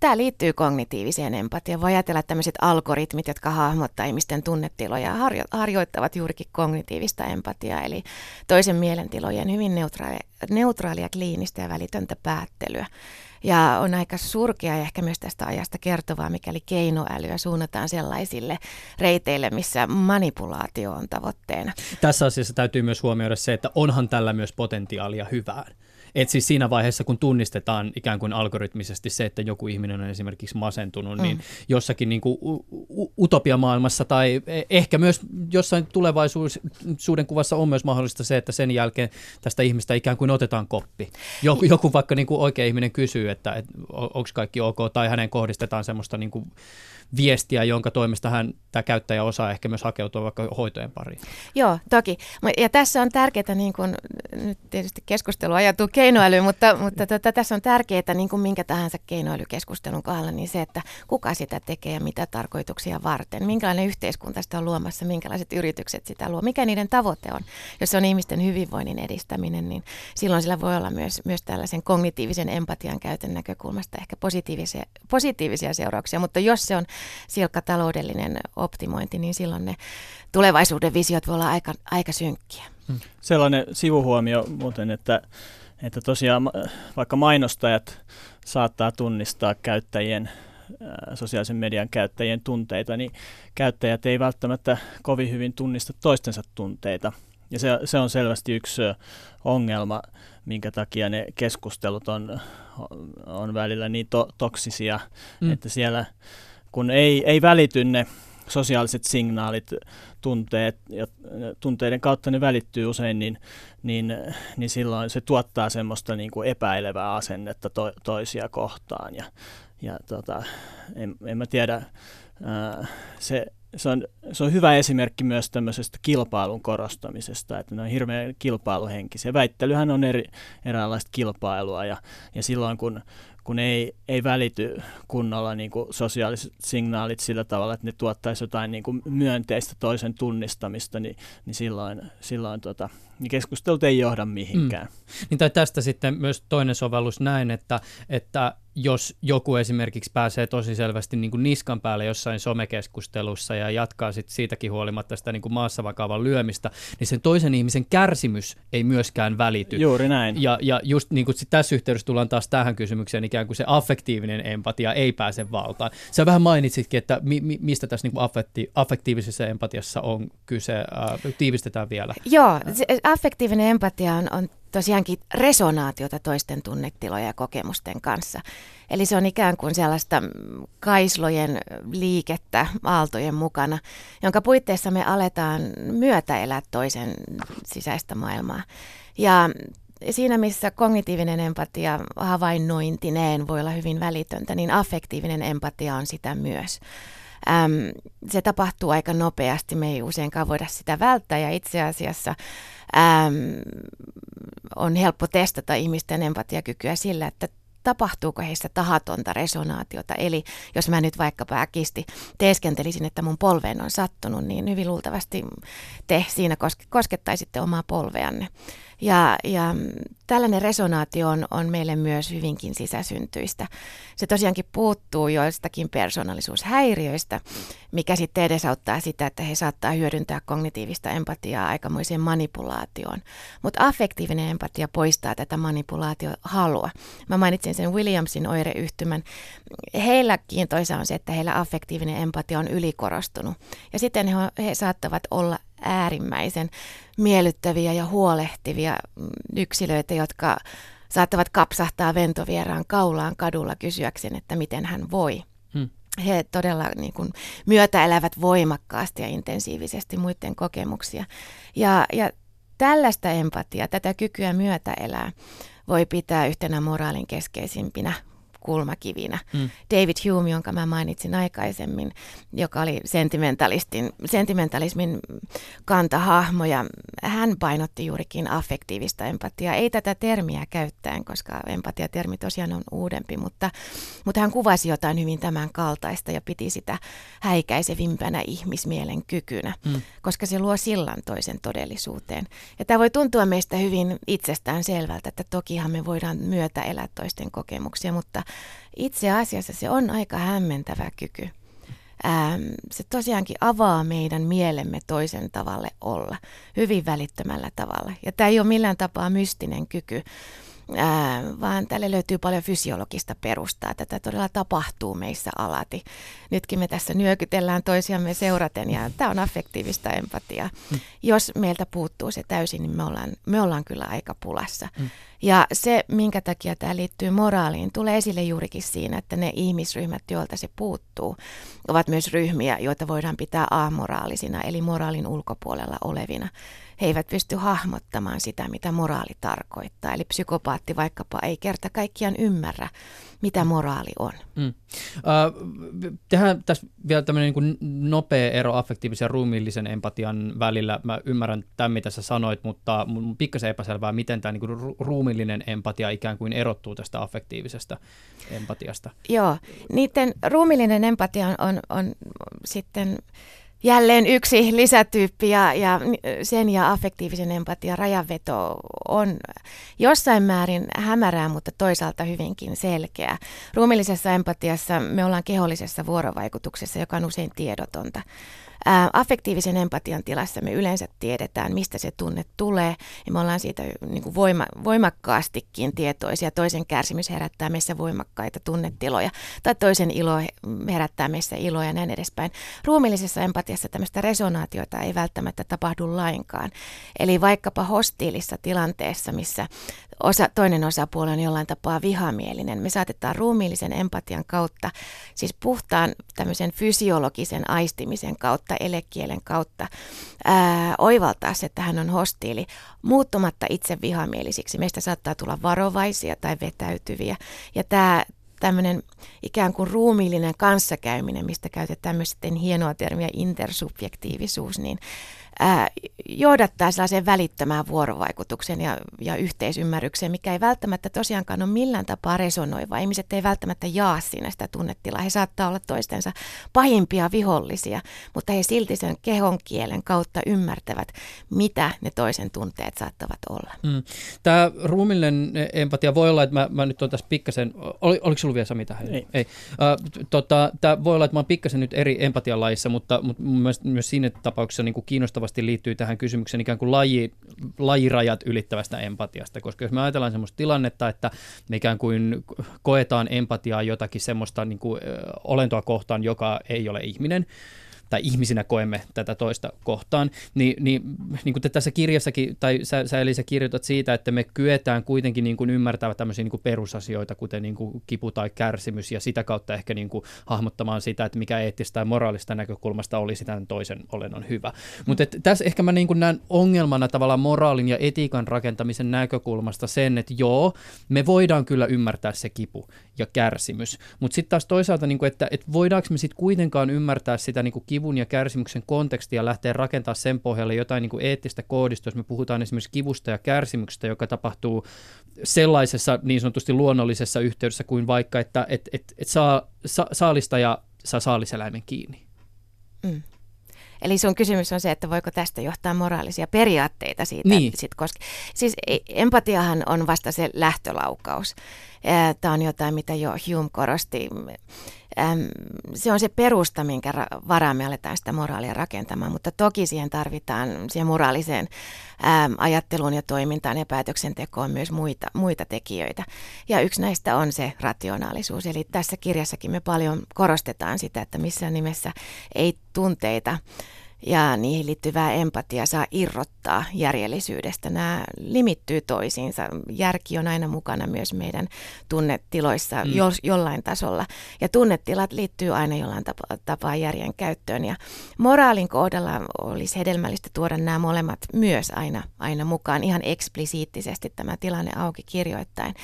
Tämä liittyy kognitiiviseen empatiaan. Voi ajatella, että tämmöiset algoritmit, jotka hahmottaa ihmisten tunnetiloja, harjo- harjoittavat juurikin kognitiivista empatiaa, eli toisen mielentilojen hyvin neutraali- neutraalia, kliinistä ja välitöntä päättelyä. Ja on aika surkea ja ehkä myös tästä ajasta kertovaa, mikäli keinoälyä suunnataan sellaisille reiteille, missä manipulaatio on tavoitteena. Tässä asiassa täytyy myös huomioida se, että onhan tällä myös potentiaalia hyvään. Että siis siinä vaiheessa, kun tunnistetaan ikään kuin algoritmisesti se, että joku ihminen on esimerkiksi masentunut, mm. niin jossakin niin kuin utopiamaailmassa tai ehkä myös jossain tulevaisuuden kuvassa on myös mahdollista se, että sen jälkeen tästä ihmistä ikään kuin otetaan koppi. Joku, joku vaikka niin kuin oikea ihminen kysyy, että, että onko kaikki ok, tai hänen kohdistetaan semmoista niin kuin viestiä, jonka toimesta hän, tämä käyttäjä osaa ehkä myös hakeutua vaikka hoitojen pariin. Joo, toki. Ja tässä on tärkeää, niin kuin nyt tietysti keskustelu ajautuu keinoäly, mutta, mutta tota, tässä on tärkeää, niin kuin minkä tahansa keinoälykeskustelun kohdalla, niin se, että kuka sitä tekee ja mitä tarkoituksia varten, minkälainen yhteiskunta sitä on luomassa, minkälaiset yritykset sitä luo, mikä niiden tavoite on. Jos se on ihmisten hyvinvoinnin edistäminen, niin silloin sillä voi olla myös, myös tällaisen kognitiivisen empatian käytön näkökulmasta ehkä positiivisia, positiivisia seurauksia, mutta jos se on silkkataloudellinen optimointi, niin silloin ne tulevaisuuden visiot voi olla aika, aika synkkiä. Sellainen sivuhuomio muuten, että, että tosiaan vaikka mainostajat saattaa tunnistaa käyttäjien, sosiaalisen median käyttäjien tunteita, niin käyttäjät ei välttämättä kovin hyvin tunnista toistensa tunteita. Ja se, se on selvästi yksi ongelma, minkä takia ne keskustelut on, on välillä niin to, toksisia, mm. että siellä kun ei, ei välity ne sosiaaliset signaalit, tunteet ja tunteiden kautta ne välittyy usein, niin, niin, niin silloin se tuottaa semmoista niin kuin epäilevää asennetta to, toisia kohtaan. Ja, ja tota, en, en mä tiedä, se, se, on, se on hyvä esimerkki myös tämmöisestä kilpailun korostamisesta, että ne on hirveän kilpailuhenkisiä. Väittelyhän on eri, eräänlaista kilpailua ja, ja silloin kun kun ei, ei välity kunnolla niin kuin sosiaaliset signaalit sillä tavalla, että ne tuottaisi jotain niin kuin myönteistä toisen tunnistamista, niin, niin silloin, silloin tota, niin keskustelut ei johda mihinkään. Mm. Niin tai tästä sitten myös toinen sovellus näin, että, että jos joku esimerkiksi pääsee tosi selvästi niin kuin niskan päälle jossain somekeskustelussa ja jatkaa sit siitäkin huolimatta sitä niin kuin maassa vakaavan lyömistä, niin sen toisen ihmisen kärsimys ei myöskään välity. Juuri näin. Ja, ja just niin kuin tässä yhteydessä tullaan taas tähän kysymykseen, ikään kuin se affektiivinen empatia ei pääse valtaan. Sä vähän mainitsitkin, että mi- mi- mistä tässä niin kuin affekti- affektiivisessa empatiassa on kyse, äh, tiivistetään vielä. Joo, se, affektiivinen empatia on, on tosiaankin resonaatiota toisten tunnetilojen ja kokemusten kanssa. Eli se on ikään kuin sellaista kaislojen liikettä aaltojen mukana, jonka puitteissa me aletaan myötäelää toisen sisäistä maailmaa. Ja siinä, missä kognitiivinen empatia havainnointineen voi olla hyvin välitöntä, niin affektiivinen empatia on sitä myös. Äm, se tapahtuu aika nopeasti, me ei useinkaan voida sitä välttää ja itse asiassa äm, on helppo testata ihmisten empatiakykyä sillä, että tapahtuuko heissä tahatonta resonaatiota. Eli jos mä nyt vaikkapa äkisti teeskentelisin, että mun polveen on sattunut, niin hyvin luultavasti te siinä koskettaisitte omaa polveanne. Ja, ja tällainen resonaatio on, on meille myös hyvinkin sisäsyntyistä. Se tosiaankin puuttuu joistakin persoonallisuushäiriöistä, mikä sitten edesauttaa sitä, että he saattaa hyödyntää kognitiivista empatiaa aikamoiseen manipulaatioon. Mutta affektiivinen empatia poistaa tätä manipulaatiohalua. Mä mainitsin sen Williamsin oireyhtymän. Heillä kiintoisa on se, että heillä affektiivinen empatia on ylikorostunut. Ja sitten he, he saattavat olla äärimmäisen miellyttäviä ja huolehtivia yksilöitä, jotka saattavat kapsahtaa ventovieraan kaulaan kadulla kysyäkseen, että miten hän voi. Hmm. He todella niin kuin, myötäelävät voimakkaasti ja intensiivisesti muiden kokemuksia. Ja, ja tällaista empatiaa, tätä kykyä myötäelää voi pitää yhtenä moraalin keskeisimpinä kulmakivinä. Mm. David Hume, jonka mä mainitsin aikaisemmin, joka oli sentimentalistin, sentimentalismin kantahahmo, ja hän painotti juurikin affektiivista empatiaa. Ei tätä termiä käyttäen, koska empatiatermi tosiaan on uudempi, mutta, mutta hän kuvasi jotain hyvin tämän kaltaista ja piti sitä häikäisevimpänä ihmismielen kykynä, mm. koska se luo sillan toisen todellisuuteen. Ja tämä voi tuntua meistä hyvin itsestään selvältä, että tokihan me voidaan myötä elää toisten kokemuksia, mutta itse asiassa se on aika hämmentävä kyky. Ähm, se tosiaankin avaa meidän mielemme toisen tavalle olla, hyvin välittömällä tavalla. Ja tämä ei ole millään tapaa mystinen kyky, ähm, vaan tälle löytyy paljon fysiologista perustaa. Tätä todella tapahtuu meissä alati. Nytkin me tässä nyökytellään toisiamme seuraten, ja tämä on affektiivista empatiaa. Mm. Jos meiltä puuttuu se täysin, niin me ollaan, me ollaan kyllä aika pulassa. Mm. Ja se, minkä takia tämä liittyy moraaliin, tulee esille juurikin siinä, että ne ihmisryhmät, joilta se puuttuu, ovat myös ryhmiä, joita voidaan pitää amoraalisina, eli moraalin ulkopuolella olevina. he eivät pysty hahmottamaan sitä, mitä moraali tarkoittaa. Eli psykopaatti vaikkapa ei kerta kaikkiaan ymmärrä, mitä moraali on. Mm. Äh, tehdään tässä vielä tämmöinen niin nopea ero affektiivisen ja ruumiillisen empatian välillä. Mä ymmärrän tämän, mitä sä sanoit, mutta mun pikkasen epäselvää, miten tämä niin ru- ruumiillinen empatia ikään kuin erottuu tästä affektiivisesta empatiasta. Joo, niiden ruumiillinen empatia on, on sitten jälleen yksi lisätyyppi ja, ja sen ja affektiivisen empatian rajanveto on jossain määrin hämärää, mutta toisaalta hyvinkin selkeä. Ruumiillisessa empatiassa me ollaan kehollisessa vuorovaikutuksessa, joka on usein tiedotonta. Ää, affektiivisen empatian tilassa me yleensä tiedetään, mistä se tunne tulee, ja me ollaan siitä niin kuin voima, voimakkaastikin tietoisia. Toisen kärsimys herättää meissä voimakkaita tunnetiloja, tai toisen ilo herättää meissä iloa ja näin edespäin. Ruumiillisessa empatiassa tämmöistä resonaatiota ei välttämättä tapahdu lainkaan. Eli vaikkapa hostiilissa tilanteessa, missä osa, toinen osapuoli on jollain tapaa vihamielinen, me saatetaan ruumiillisen empatian kautta, siis puhtaan tämmöisen fysiologisen aistimisen kautta, elekielen kautta ää, oivaltaa se, että hän on hostiili muuttumatta itse vihamielisiksi. Meistä saattaa tulla varovaisia tai vetäytyviä. Ja tämä tämmöinen ikään kuin ruumiillinen kanssakäyminen, mistä käytetään myös sitten hienoa termiä intersubjektiivisuus, niin ää, johdattaa sellaiseen välittömään vuorovaikutuksen ja, ja yhteisymmärrykseen, mikä ei välttämättä tosiaankaan ole millään tapaa resonoiva. Ihmiset ei välttämättä jaa siinä sitä tunnetilaa. He saattaa olla toistensa pahimpia vihollisia, mutta he silti sen kehon kielen kautta ymmärtävät, mitä ne toisen tunteet saattavat olla. Mm. Tämä ruumiillinen empatia voi olla, että mä, mä nyt on tässä pikkasen, Oli, oliko sinulla vielä Sami tähän? Ei. Ei. Äh, tota, tämä voi olla, että mä oon pikkasen nyt eri empatian lajissa, mutta, mutta myös, myös siinä tapauksessa niin kuin kiinnostavasti liittyy tähän kysymykseen ikään kuin laji, lajirajat ylittävästä empatiasta, koska jos me ajatellaan semmoista tilannetta, että me ikään kuin koetaan empatiaa jotakin semmoista niin kuin olentoa kohtaan, joka ei ole ihminen, tai ihmisinä koemme tätä toista kohtaan, niin, niin, niin kuin tässä kirjassakin, tai sä, sä Elisa kirjoitat siitä, että me kyetään kuitenkin niin kuin ymmärtämään tämmöisiä niin kuin perusasioita, kuten niin kuin kipu tai kärsimys, ja sitä kautta ehkä niin kuin hahmottamaan sitä, että mikä eettistä ja moraalista näkökulmasta olisi tämän toisen olennon hyvä. Mutta tässä ehkä mä niin kuin näen ongelmana tavallaan moraalin ja etiikan rakentamisen näkökulmasta sen, että joo, me voidaan kyllä ymmärtää se kipu ja kärsimys, mutta sitten taas toisaalta, niin kuin, että et voidaanko me sitten kuitenkaan ymmärtää sitä niin kuin kivun ja kärsimyksen kontekstia lähtee rakentamaan sen pohjalle jotain niin kuin eettistä koodistoa, jos me puhutaan esimerkiksi kivusta ja kärsimyksestä, joka tapahtuu sellaisessa niin sanotusti luonnollisessa yhteydessä kuin vaikka, että et, et, et saa, sa, saalistaja saa saaliseläimen kiinni. Mm. Eli sun kysymys on se, että voiko tästä johtaa moraalisia periaatteita siitä. Niin. Sit koske- siis empatiahan on vasta se lähtölaukaus. Tämä on jotain, mitä jo Hume korosti. Se on se perusta, minkä varaan me aletaan sitä moraalia rakentamaan, mutta toki siihen tarvitaan, siihen moraaliseen ajatteluun ja toimintaan ja päätöksentekoon myös muita, muita tekijöitä. Ja yksi näistä on se rationaalisuus. Eli tässä kirjassakin me paljon korostetaan sitä, että missään nimessä ei tunteita ja niihin liittyvää empatiaa saa irrottaa järjellisyydestä. Nämä limittyy toisiinsa. Järki on aina mukana myös meidän tunnetiloissa mm. jo, jollain tasolla. Ja tunnetilat liittyy aina jollain tapa, tapaa järjen käyttöön. Ja moraalin kohdalla olisi hedelmällistä tuoda nämä molemmat myös aina, aina mukaan. Ihan eksplisiittisesti tämä tilanne auki kirjoittain.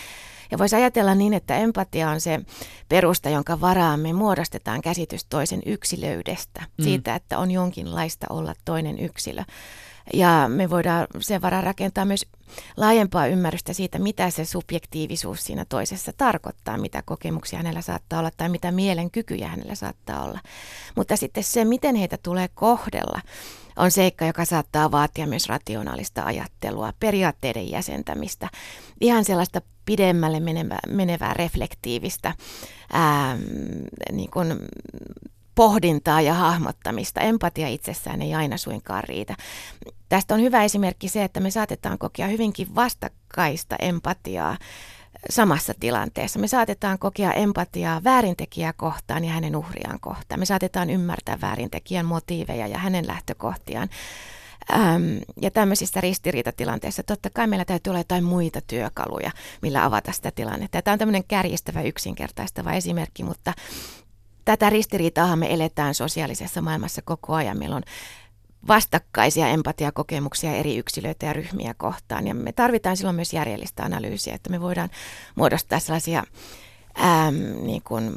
Ja voisi ajatella niin, että empatia on se perusta, jonka varaan me muodostetaan käsitys toisen yksilöydestä, mm. siitä, että on jonkinlaista olla toinen yksilö. Ja me voidaan sen varaan rakentaa myös laajempaa ymmärrystä siitä, mitä se subjektiivisuus siinä toisessa tarkoittaa, mitä kokemuksia hänellä saattaa olla tai mitä mielenkykyjä hänellä saattaa olla. Mutta sitten se, miten heitä tulee kohdella, on seikka, joka saattaa vaatia myös rationaalista ajattelua, periaatteiden jäsentämistä, ihan sellaista pidemmälle menevää, menevää reflektiivistä ää, niin kuin pohdintaa ja hahmottamista. Empatia itsessään ei aina suinkaan riitä. Tästä on hyvä esimerkki se, että me saatetaan kokea hyvinkin vastakkaista empatiaa samassa tilanteessa. Me saatetaan kokea empatiaa väärintekijää kohtaan ja hänen uhriaan kohtaan. Me saatetaan ymmärtää väärintekijän motiiveja ja hänen lähtökohtiaan. Ähm, ja tämmöisissä ristiriitatilanteissa totta kai meillä täytyy olla jotain muita työkaluja, millä avata sitä tilannetta. Ja tämä on tämmöinen kärjistävä, yksinkertaistava esimerkki, mutta tätä ristiriitaahan me eletään sosiaalisessa maailmassa koko ajan. Meillä on vastakkaisia empatiakokemuksia eri yksilöitä ja ryhmiä kohtaan. Ja me tarvitaan silloin myös järjellistä analyysiä, että me voidaan muodostaa sellaisia äm, niin kuin,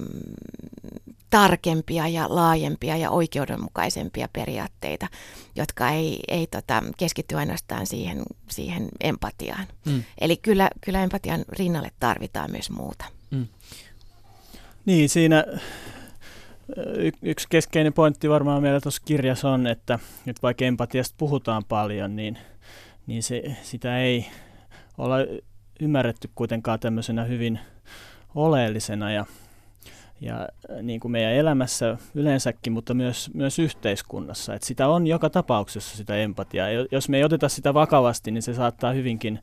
tarkempia ja laajempia ja oikeudenmukaisempia periaatteita, jotka ei, ei tota, keskity ainoastaan siihen, siihen empatiaan. Mm. Eli kyllä, kyllä empatian rinnalle tarvitaan myös muuta. Mm. Niin, siinä y- yksi keskeinen pointti varmaan meillä tuossa kirjassa on, että nyt vaikka empatiasta puhutaan paljon, niin, niin se, sitä ei olla ymmärretty kuitenkaan tämmöisenä hyvin oleellisena ja, ja niin kuin meidän elämässä yleensäkin, mutta myös, myös yhteiskunnassa. Et sitä on joka tapauksessa sitä empatiaa. Jos me ei oteta sitä vakavasti, niin se saattaa hyvinkin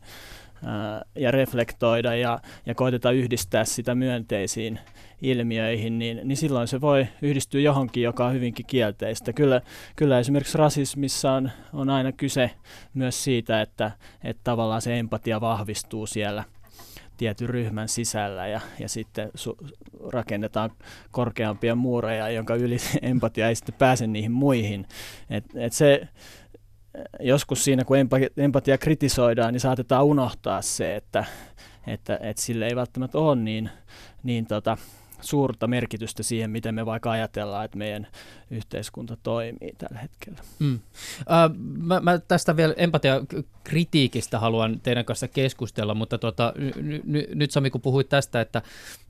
ja reflektoida ja, ja koiteta yhdistää sitä myönteisiin ilmiöihin, niin, niin silloin se voi yhdistyä johonkin, joka on hyvinkin kielteistä. Kyllä, kyllä esimerkiksi rasismissa on, on aina kyse myös siitä, että, että tavallaan se empatia vahvistuu siellä tietyn ryhmän sisällä ja, ja sitten su- rakennetaan korkeampia muureja, jonka yli empatia ei sitten pääse niihin muihin. Et, et se... Joskus siinä, kun empatia kritisoidaan, niin saatetaan unohtaa se, että, että, että sille ei välttämättä ole niin, niin tota, suurta merkitystä siihen, miten me vaikka ajatellaan, että meidän yhteiskunta toimii tällä hetkellä. Mm. Äh, mä, mä tästä vielä empatiakritiikistä haluan teidän kanssa keskustella, mutta tota, n- n- nyt Sami, kun puhuit tästä, että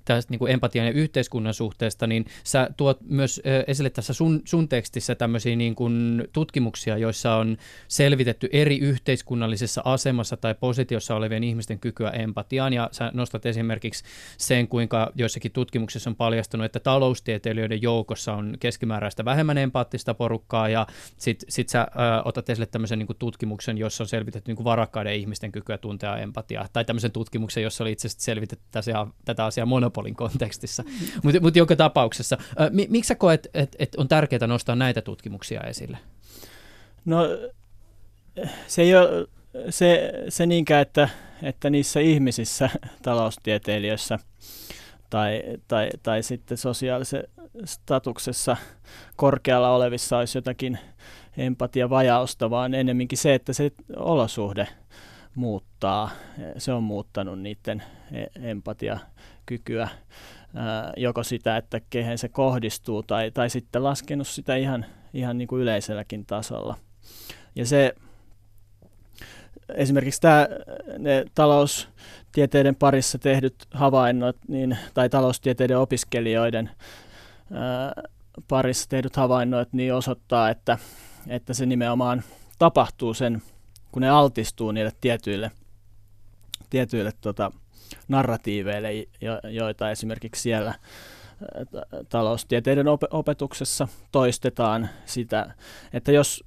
tästä niin kuin empatian ja yhteiskunnan suhteesta, niin sä tuot myös esille tässä sun, sun tekstissä tämmöisiä niin kuin tutkimuksia, joissa on selvitetty eri yhteiskunnallisessa asemassa tai positiossa olevien ihmisten kykyä empatiaan, ja sä nostat esimerkiksi sen, kuinka joissakin tutkimuksissa on paljastunut, että taloustieteilijöiden joukossa on keskimääräistä vähemmän empaattista porukkaa, ja sit, sit sä ää, otat esille tämmöisen niin kuin tutkimuksen, jossa on selvitetty niin kuin varakkaiden ihmisten kykyä tuntea empatiaa, tai tämmöisen tutkimuksen, jossa oli itse asiassa selvitetty tätä, tätä asiaa monopoliin kontekstissa, mutta mut joka tapauksessa. M- miksi sä koet, että et on tärkeää nostaa näitä tutkimuksia esille? No se ei ole se, se niinkään, että, että niissä ihmisissä, taloustieteilijöissä tai, tai, tai sitten sosiaalisessa statuksessa korkealla olevissa olisi jotakin empatiavajausta, vaan ennemminkin se, että se olosuhde muuttaa. Se on muuttanut niiden empatiakykyä, joko sitä, että kehen se kohdistuu, tai, tai sitten laskenut sitä ihan, ihan niin kuin yleiselläkin tasolla. Ja se, esimerkiksi tämä, ne taloustieteiden parissa tehdyt havainnot, niin, tai taloustieteiden opiskelijoiden ää, parissa tehdyt havainnot, niin osoittaa, että, että se nimenomaan tapahtuu sen, kun ne altistuu niille tietyille, tietyille tota, narratiiveille, jo, joita esimerkiksi siellä t- taloustieteiden op- opetuksessa toistetaan sitä, että jos,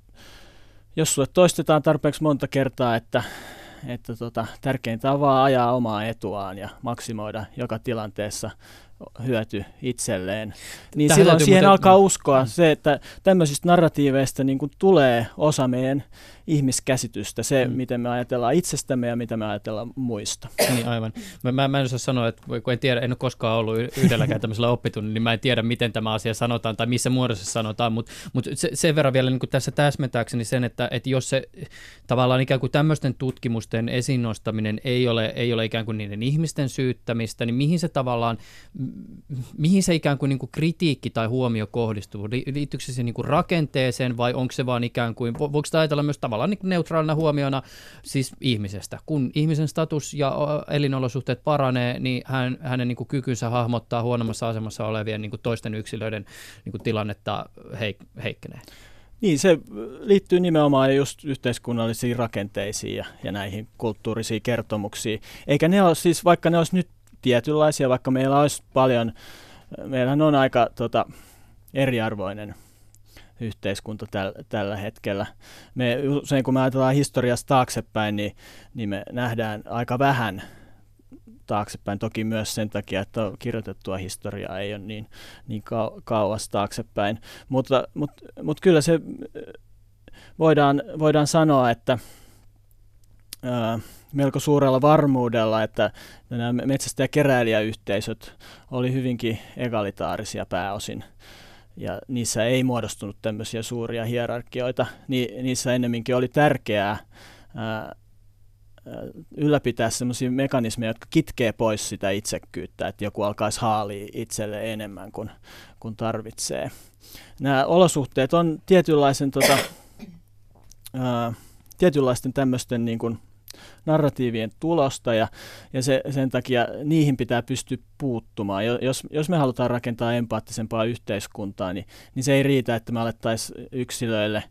jos sulle toistetaan tarpeeksi monta kertaa, että, että tota, tärkeintä on vaan ajaa omaa etuaan ja maksimoida joka tilanteessa hyöty itselleen, niin tähän silloin siihen muuten alkaa uskoa se, että tämmöisistä narratiiveista niin kuin tulee osa meidän ihmiskäsitystä, se mm. miten me ajatellaan itsestämme ja mitä me ajatellaan muista. Niin aivan. Mä, mä, mä en osaa sanoa, että kun en tiedä, en ole koskaan ollut yhdelläkään tämmöisellä oppitunnilla, niin mä en tiedä, miten tämä asia sanotaan tai missä muodossa sanotaan, mutta mut se, sen verran vielä niin kuin tässä täsmentääkseni sen, että et jos se tavallaan ikään kuin tämmöisten tutkimusten esiin nostaminen ei ole, ei ole ikään kuin niiden ihmisten syyttämistä, niin mihin se tavallaan mihin se ikään kuin, niin kuin kritiikki tai huomio kohdistuu? Liittyykö se niin kuin rakenteeseen vai onko se vaan ikään kuin, voiko sitä ajatella myös tavallaan niin kuin neutraalina huomiona siis ihmisestä? Kun ihmisen status ja elinolosuhteet paranee, niin hän, hänen niin kuin kykynsä hahmottaa huonommassa asemassa olevien niin kuin toisten yksilöiden niin kuin tilannetta heik- heikkenee. Niin, se liittyy nimenomaan just yhteiskunnallisiin rakenteisiin ja, ja näihin kulttuurisiin kertomuksiin. Eikä ne ole siis, vaikka ne olisi nyt tietynlaisia, vaikka meillä olisi paljon, meillähän on aika tota, eriarvoinen yhteiskunta täl, tällä hetkellä. Me usein kun me ajatellaan historiasta taaksepäin, niin, niin me nähdään aika vähän taaksepäin. Toki myös sen takia, että kirjoitettua historiaa ei ole niin, niin kauas taaksepäin. Mutta, mutta, mutta kyllä se voidaan, voidaan sanoa, että Öö, melko suurella varmuudella, että nämä metsästä- ja keräilijäyhteisöt oli hyvinkin egalitaarisia pääosin ja niissä ei muodostunut tämmöisiä suuria hierarkioita. Ni, niissä ennemminkin oli tärkeää ää, ylläpitää semmoisia mekanismeja, jotka kitkee pois sitä itsekkyyttä, että joku alkaisi haalia itselle enemmän kuin, kuin tarvitsee. Nämä olosuhteet on tietynlaisen, tota, ää, tietynlaisten tämmöisten niin kuin narratiivien tulosta, ja, ja se, sen takia niihin pitää pystyä puuttumaan. Jos, jos me halutaan rakentaa empaattisempaa yhteiskuntaa, niin, niin se ei riitä, että me alettaisiin yksilöille,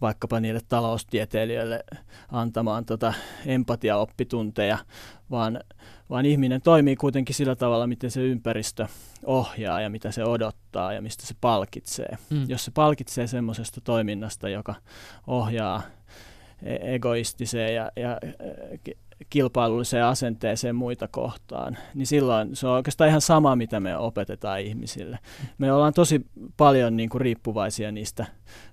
vaikkapa niille taloustieteilijöille, antamaan tota empatiaoppitunteja, vaan, vaan ihminen toimii kuitenkin sillä tavalla, miten se ympäristö ohjaa ja mitä se odottaa ja mistä se palkitsee. Mm. Jos se palkitsee semmoisesta toiminnasta, joka ohjaa egoistiseen ja, ja kilpailulliseen asenteeseen muita kohtaan, niin silloin se on oikeastaan ihan sama, mitä me opetetaan ihmisille. Me ollaan tosi paljon niin kuin riippuvaisia niistä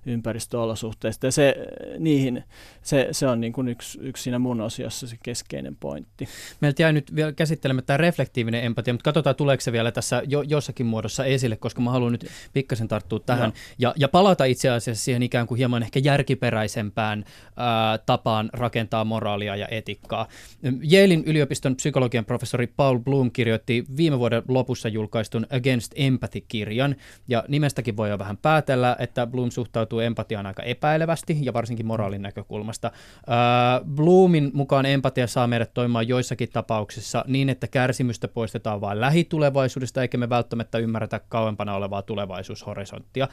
ympäristöolosuhteista, ja se, niihin, se, se on niin kuin yksi, yksi siinä mun osiossa se keskeinen pointti. Meiltä jäi nyt vielä käsittelemään tämä reflektiivinen empatia, mutta katsotaan, tuleeko se vielä tässä jo, jossakin muodossa esille, koska mä haluan nyt pikkasen tarttua tähän ja, ja palata itse asiassa siihen ikään kuin hieman ehkä järkiperäisempään ää, tapaan rakentaa moraalia ja etiikkaa. Yalen yliopiston psykologian professori Paul Bloom kirjoitti viime vuoden lopussa julkaistun Against Empathy-kirjan, ja nimestäkin voi jo vähän päätellä, että Bloom suhtautuu empatiaan aika epäilevästi ja varsinkin moraalin näkökulmasta. Uh, Bloomin mukaan empatia saa meidät toimimaan joissakin tapauksissa niin, että kärsimystä poistetaan vain lähitulevaisuudesta, eikä me välttämättä ymmärretä kauempana olevaa tulevaisuushorisonttia.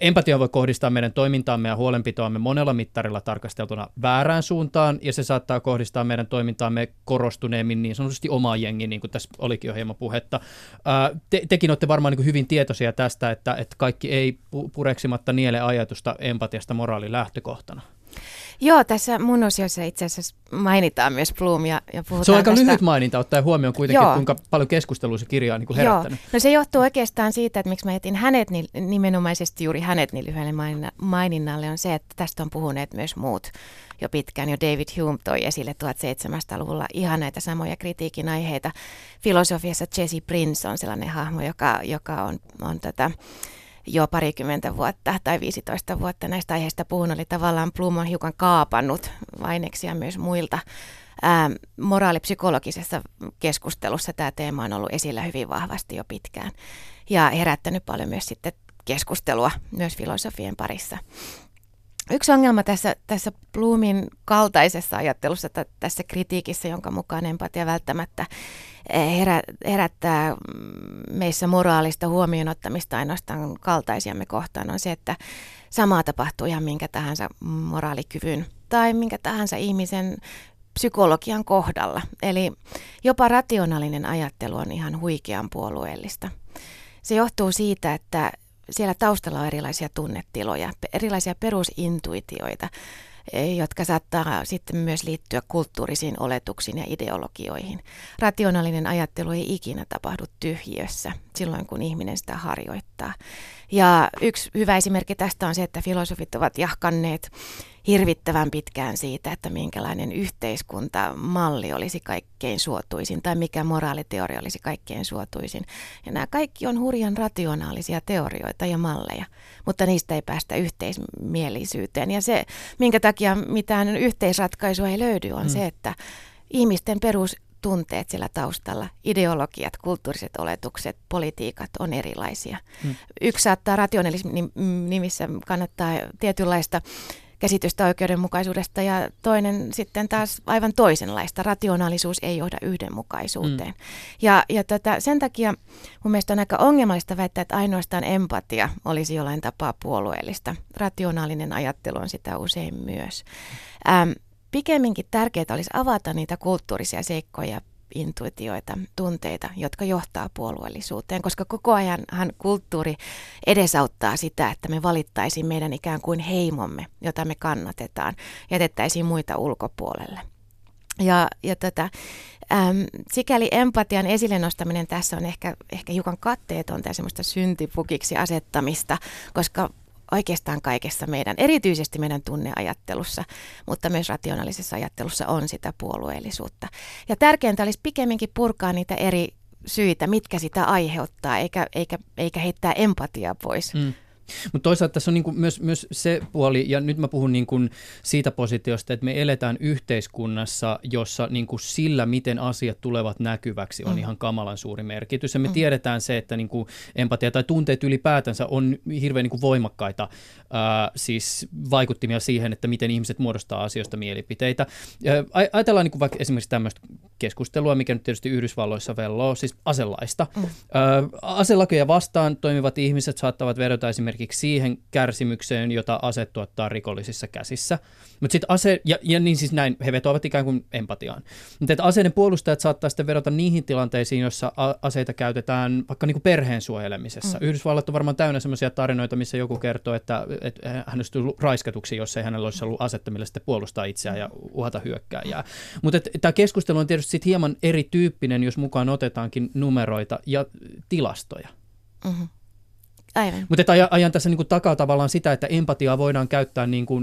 Empatia voi kohdistaa meidän toimintaamme ja huolenpitoamme monella mittarilla tarkasteltuna väärään suuntaan, ja se saattaa kohdistaa meidän toimintaamme korostuneemmin niin sanotusti omaa jengiä, niin kuin tässä olikin jo hieman puhetta. Te, tekin olette varmaan niin kuin hyvin tietoisia tästä, että, että kaikki ei pureksimatta niele ajatusta empatiasta moraalin lähtökohtana. Joo, tässä mun osiossa itse asiassa mainitaan myös Bloom ja, ja puhutaan Se on aika tästä lyhyt maininta, ottaen huomioon kuitenkin, kuinka paljon keskustelua se kirja on niin kuin herättänyt. Joo. No se johtuu oikeastaan siitä, että miksi mä jätin hänet, niin nimenomaisesti juuri hänet niin lyhyelle maininnalle on se, että tästä on puhuneet myös muut jo pitkään. Jo David Hume toi esille seitsemäntoistasataa-luvulla ihan näitä samoja kritiikin aiheita. Filosofiassa Jesse Prince on sellainen hahmo, joka, joka on, on tätä... jo parikymmentä vuotta tai viisitoista vuotta näistä aiheista puhun, oli tavallaan Bloom on hiukan kaapannut aineksia myös muilta. Ähm, moraalipsykologisessa keskustelussa tämä teema on ollut esillä hyvin vahvasti jo pitkään ja herättänyt paljon myös sitten keskustelua myös filosofien parissa. Yksi ongelma tässä, tässä Bloomin kaltaisessa ajattelussa, t- tässä kritiikissä, jonka mukaan empatia välttämättä herä, herättää meissä moraalista huomionottamista ainoastaan kaltaisiamme kohtaan, on se, että samaa tapahtuu ihan minkä tahansa moraalikyvyn tai minkä tahansa ihmisen psykologian kohdalla. Eli jopa rationaalinen ajattelu on ihan huikean puolueellista. Se johtuu siitä, että siellä taustalla on erilaisia tunnetiloja, erilaisia perusintuitioita, jotka saattaa sitten myös liittyä kulttuurisiin oletuksiin ja ideologioihin. Rationaalinen ajattelu ei ikinä tapahdu tyhjiössä silloin, kun ihminen sitä harjoittaa. Ja yksi hyvä esimerkki tästä on se, että filosofit ovat jahkanneet hirvittävän pitkään siitä, että minkälainen yhteiskuntamalli olisi kaikkein suotuisin tai mikä moraaliteoria olisi kaikkein suotuisin. Ja nämä kaikki on hurjan rationaalisia teorioita ja malleja, mutta niistä ei päästä yhteismielisyyteen. Ja se, minkä takia mitään yhteisratkaisua ei löydy, on mm. se, että ihmisten perustunteet siellä taustalla, ideologiat, kulttuuriset oletukset, politiikat on erilaisia. Mm. Yksi saattaa rationalismin nimissä kannattaa tietynlaista käsitystä oikeudenmukaisuudesta ja toinen sitten taas aivan toisenlaista. Rationaalisuus ei johda yhdenmukaisuuteen. Mm. Ja, ja tota, sen takia mun mielestä on aika ongelmallista väittää, että ainoastaan empatia olisi jollain tapaa puolueellista. Rationaalinen ajattelu on sitä usein myös. Ähm, pikemminkin tärkeää olisi avata niitä kulttuurisia seikkoja, intuitioita, tunteita, jotka johtaa puolueellisuuteen, koska koko ajanhan kulttuuri edesauttaa sitä, että me valittaisiin meidän ikään kuin heimomme, jota me kannatetaan, jätettäisiin muita ulkopuolelle. Ja, ja tätä, äm, sikäli empatian esille nostaminen tässä on ehkä, ehkä hiukan katteetonta ja semmoista syntipukiksi asettamista, koska oikeastaan kaikessa meidän, erityisesti meidän tunneajattelussa, mutta myös rationaalisessa ajattelussa on sitä puolueellisuutta. Ja tärkeintä olisi pikemminkin purkaa niitä eri syitä, mitkä sitä aiheuttaa, eikä, eikä, eikä heittää empatiaa pois. Mm. Mutta toisaalta tässä on niinku myös, myös se puoli, ja nyt mä puhun niinku siitä positiosta, että me eletään yhteiskunnassa, jossa niinku sillä, miten asiat tulevat näkyväksi, on mm. ihan kamalan suuri merkitys. Ja me mm. tiedetään se, että niinku empatia tai tunteet ylipäätänsä on hirveän niinku voimakkaita ää, siis vaikuttimia siihen, että miten ihmiset muodostaa asioista mielipiteitä. Ja ajatellaan niinku vaikka esimerkiksi tämmöistä keskustelua, mikä nyt tietysti Yhdysvalloissa velloo, siis aselaista. Mm. Ää, aselakeja vastaan toimivat ihmiset saattavat vedota esimerkiksi siihen kärsimykseen, jota ase tuottaa rikollisissa käsissä. Mut sit ase, ja, ja niin siis näin, he vetoavat ikään kuin empatiaan. Mutta että aseiden puolustajat saattaa sitten vedota niihin tilanteisiin, joissa aseita käytetään vaikka niin kuin perheen suojelemisessa. Mm. Yhdysvallat on varmaan täynnä sellaisia tarinoita, missä joku kertoo, että, että hän olisi tullut raiskatuksi, jos ei hänellä olisi ollut asetta, millä sitten puolustaa itseään ja uhata hyökkääjää. Mutta tämä keskustelu on tietysti sit hieman erityyppinen, jos mukaan otetaankin numeroita ja tilastoja. Mm-hmm. Aivan. Mutta ajan tässä niinku takaa tavallaan sitä, että empatiaa voidaan käyttää niinku,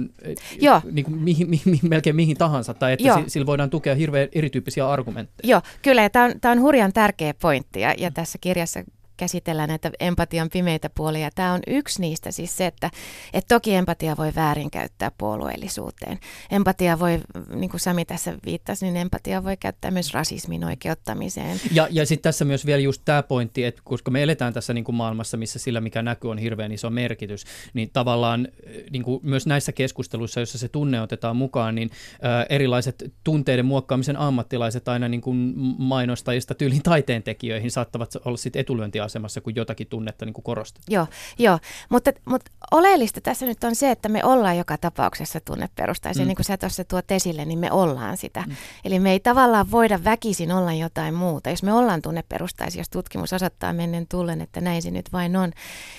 niinku mihin, mihin, melkein mihin tahansa, tai että Joo. sillä voidaan tukea hirveän erityyppisiä argumentteja. Joo, kyllä, ja tämä on, on hurjan tärkeä pointti, ja, ja tässä kirjassa käsitellään näitä empatian pimeitä puolia. Tämä on yksi niistä, siis se, että et toki empatia voi väärinkäyttää puolueellisuuteen. Empatia voi, niin kuin Sami tässä viittasi, niin empatia voi käyttää myös rasismin oikeuttamiseen. Ja, ja sitten tässä myös vielä just tämä pointti, että koska me eletään tässä niin kuin maailmassa, missä sillä mikä näkyy on hirveän iso merkitys, niin tavallaan niin kuin myös näissä keskusteluissa, joissa se tunne otetaan mukaan, niin äh, erilaiset tunteiden muokkaamisen ammattilaiset aina niin kuin mainostajista tyylin taiteentekijöihin saattavat olla sitten etulyöntiä asemassa, kun jotakin tunnetta niin kuin korostaa. Joo, joo. Mutta, mutta oleellista tässä nyt on se, että me ollaan joka tapauksessa tunneperustaisia. Mm. Niin kuin sä tuossa tuot esille, niin me ollaan sitä. Mm. Eli me ei tavallaan voida väkisin olla jotain muuta. Jos me ollaan tunneperustaisia, jos tutkimus osoittaa mennen tullen, että näin se nyt vain on,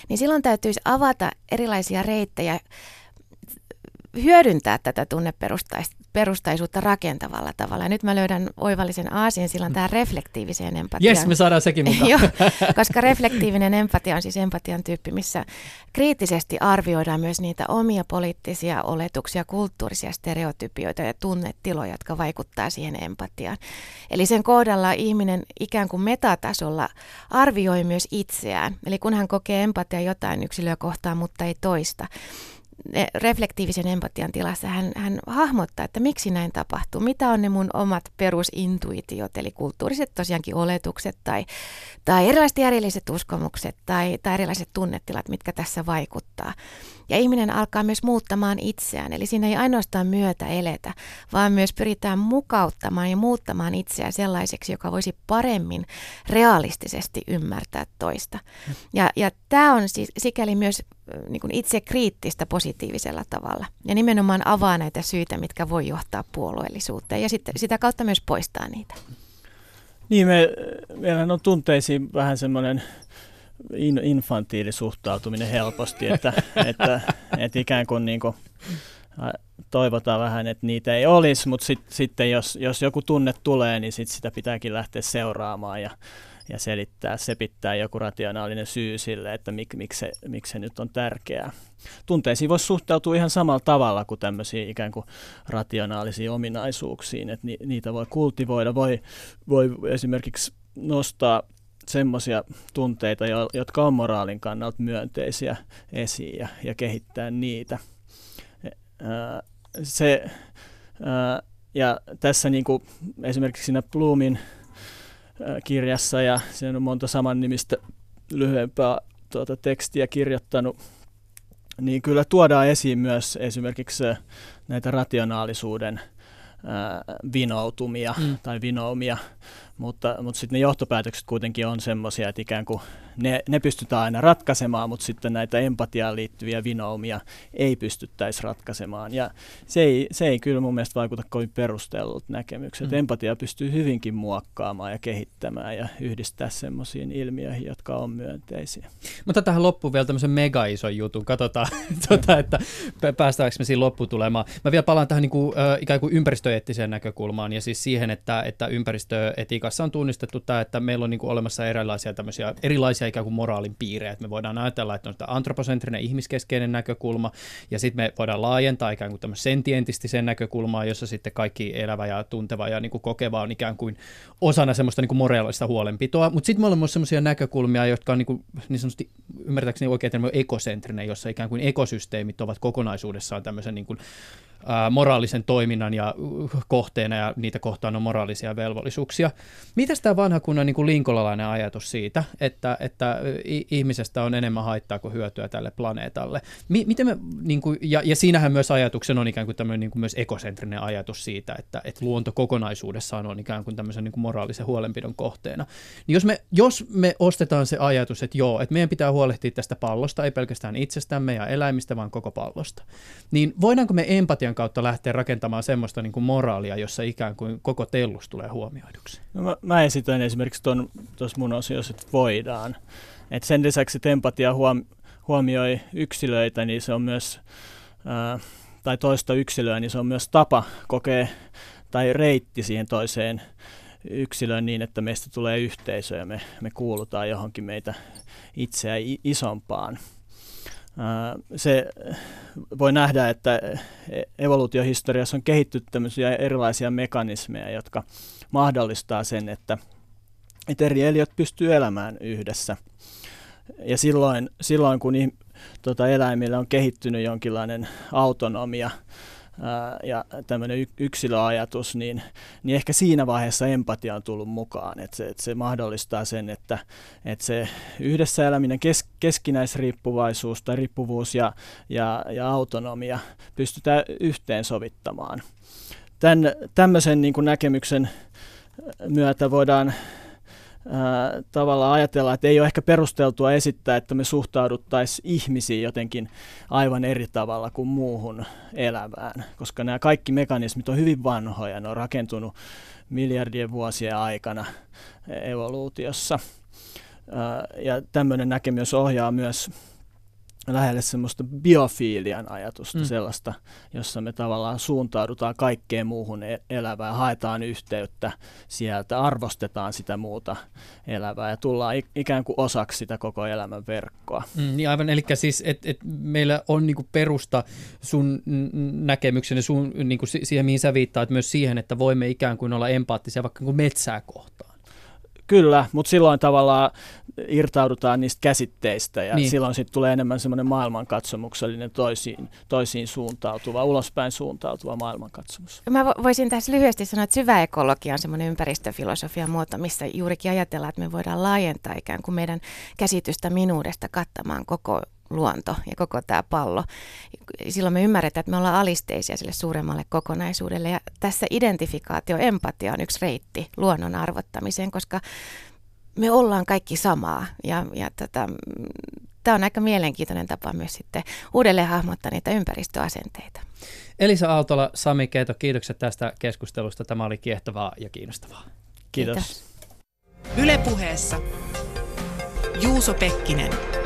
niin silloin täytyisi avata erilaisia reittejä, hyödyntää tätä tunneperustaisuutta rakentavalla tavalla. Ja nyt mä löydän oivallisen aasin, sillä on tämä reflektiiviseen empatiaan. Jes, me saadaan sekin mukaan. Joo, koska reflektiivinen empatia on siis empatian tyyppi, missä kriittisesti arvioidaan myös niitä omia poliittisia oletuksia, kulttuurisia stereotypioita ja tunnetiloja, jotka vaikuttaa siihen empatiaan. Eli sen kohdalla ihminen ikään kuin metatasolla arvioi myös itseään. Eli kun hän kokee empatiaa jotain yksilöä kohtaan, mutta ei toista, reflektiivisen empatian tilassa hän, hän hahmottaa, että miksi näin tapahtuu, mitä on ne mun omat perusintuitiot, eli kulttuuriset tosiaankin oletukset tai, tai erilaiset järjelliset uskomukset tai, tai erilaiset tunnetilat, mitkä tässä vaikuttaa. Ja ihminen alkaa myös muuttamaan itseään, eli siinä ei ainoastaan myötä eletä, vaan myös pyritään mukauttamaan ja muuttamaan itseään sellaiseksi, joka voisi paremmin realistisesti ymmärtää toista. Ja, ja tämä on siis, sikäli myös niin kuin itse kriittistä positiivisella tavalla ja nimenomaan avaa näitä syitä, mitkä voi johtaa puolueellisuuteen ja sit, sitä kautta myös poistaa niitä. Niin, me, meillähän on tunteisiin vähän semmoinen in, infantiilisuhtautuminen helposti, että, että, että ikään kuin, niin kuin toivotaan vähän, että niitä ei olisi, mutta sit, sitten jos, jos joku tunne tulee, niin sit sitä pitääkin lähteä seuraamaan ja ja selittää, sepittää joku rationaalinen syy sille, että mik, miksi, se, miksi se nyt on tärkeää. Tunteisiin voisi suhtautua ihan samalla tavalla kuin tämmöisiin ikään kuin rationaalisiin ominaisuuksiin, että ni, niitä voi kultivoida, voi, voi esimerkiksi nostaa semmoisia tunteita, jotka on moraalin kannalta myönteisiä esiin ja, ja kehittää niitä. Se, ja tässä niin kuin esimerkiksi siinä Bloomin kirjassa, ja siinä on monta saman nimistä lyhyempää tuota tekstiä kirjoittanut, niin kyllä tuodaan esiin myös esimerkiksi näitä rationaalisuuden ää, vinoutumia mm. tai vinoumia, mutta, mutta sitten ne johtopäätökset kuitenkin on semmoisia, että ikään kuin ne, ne pystytään aina ratkaisemaan, mutta sitten näitä empatiaan liittyviä vinoumia ei pystyttäisi ratkaisemaan, ja se ei, se ei kyllä mun mielestä vaikuta kovin perustellut näkemykset. Mm. Empatia pystyy hyvinkin muokkaamaan ja kehittämään ja yhdistää semmoisiin ilmiöihin, jotka on myönteisiä. Mutta tähän loppuun vielä tämmöisen mega ison jutun, katsotaan, tuota, että päästäänkö me siinä lopputulemaan. Mä vielä palaan tähän niin kuin, äh, ikään kuin ympäristöeettiseen näkökulmaan ja siis siihen, että, että ympäristöetiikassa on tunnistettu tämä, että meillä on niin kuin olemassa erilaisia tämmöisiä erilaisia ikään kuin moraalin piirejä. Me voidaan ajatella, että on tämä antroposentrinen ihmiskeskeinen näkökulma, ja sitten me voidaan laajentaa ikään kuin tämmöisen sentientistisen näkökulmaan, jossa sitten kaikki elävä ja tunteva ja niin kuin kokeva on ikään kuin osana semmoista niin kuin moraalista huolenpitoa. Mutta sitten me ollaan myös semmoisia näkökulmia, jotka on niin kuin, niin sanotusti, ymmärtääkseni oikein termi on ekosentrinen, jossa ikään kuin ekosysteemit ovat kokonaisuudessaan tämmöisen niin kuin moraalisen toiminnan ja kohteena, ja niitä kohtaan on moraalisia velvollisuuksia. Mitäs tämä vanha kunnan niin kuin linkolalainen ajatus siitä, että, että ihmisestä on enemmän haittaa kuin hyötyä tälle planeetalle? Miten me, niin kuin, ja, ja siinähän myös ajatuksen on ikään kuin tämmöinen niin kuin myös ekosentrinen ajatus siitä, että, että luonto kokonaisuudessaan on ikään kuin tämmöisen niin kuin moraalisen huolenpidon kohteena. Niin jos, me, jos me ostetaan se ajatus, että joo, että meidän pitää huolehtia tästä pallosta, ei pelkästään itsestämme ja eläimistä, vaan koko pallosta, niin voidaanko me empatian kautta lähteä rakentamaan semmoista niin kuin moraalia, jossa ikään kuin koko tellus tulee huomioiduksi? No mä, mä esitän esimerkiksi tuossa mun osiossa, että voidaan. Et sen lisäksi, että empatia huom, huomioi yksilöitä, niin se on myös, ää, tai toista yksilöä, niin se on myös tapa kokea tai reitti siihen toiseen yksilöön niin, että meistä tulee yhteisöä, me, me kuulutaan johonkin meitä itseä isompaan. Se voi nähdä, että evoluutiohistoriassa on kehittynyt tämmöisiä erilaisia mekanismeja, jotka mahdollistaa sen, että, että eri eliöt pystyy elämään yhdessä. Ja silloin, silloin kun tuota, eläimillä on kehittynyt jonkinlainen autonomia ää, ja tämmöinen yksilöajatus, niin, niin ehkä siinä vaiheessa empatia on tullut mukaan. Että se, että se mahdollistaa sen, että, että se yhdessä eläminen kes- keskinäisriippuvaisuus tai riippuvuus ja, ja, ja autonomia pystytään yhteensovittamaan. Tämän, tämmöisen niin kuin näkemyksen myötä voidaan Äh, tavallaan ajatella, että ei ole ehkä perusteltua esittää, että me suhtauduttaisiin ihmisiin jotenkin aivan eri tavalla kuin muuhun elämään, koska nämä kaikki mekanismit on hyvin vanhoja, ne on rakentunut miljardien vuosien aikana evoluutiossa. Äh, ja tämmöinen näkemys ohjaa myös lähelle semmoista biofiilian ajatusta, mm. sellaista, jossa me tavallaan suuntaudutaan kaikkeen muuhun elävään, haetaan yhteyttä sieltä, arvostetaan sitä muuta elävää ja tullaan ikään kuin osaksi sitä koko elämän verkkoa. Mm, niin aivan, eli siis, että et meillä on niinku perusta sun näkemyksenne, sun, niinku siihen mihin sä viittaat, myös siihen, että voimme ikään kuin olla empaattisia vaikka niinku metsää kohtaan. Kyllä, mutta silloin tavallaan irtaudutaan niistä käsitteistä ja niin. Silloin sitten tulee enemmän semmoinen maailmankatsomuksellinen toisiin, toisiin suuntautuva, ulospäin suuntautuva maailmankatsomus. Mä voisin tässä lyhyesti sanoa, että syvä ekologia on semmoinen ympäristöfilosofian muoto, missä juurikin ajatellaan, että me voidaan laajentaa ikään kuin meidän käsitystä minuudesta kattamaan koko luonto ja koko tämä pallo. Silloin me ymmärretään, että me ollaan alisteisia sille suuremmalle kokonaisuudelle. Ja tässä identifikaatio, empatia on yksi reitti luonnon arvottamiseen, koska me ollaan kaikki samaa. Ja, ja tätä, tämä on aika mielenkiintoinen tapa myös sitten uudelleen hahmottaa niitä ympäristöasenteita. Elisa Aaltola, Sami Keto, kiitokset tästä keskustelusta. Tämä oli kiehtovaa ja kiinnostavaa. Kiitos. Kiitos. Yle Puheessa Juuso Pekkinen.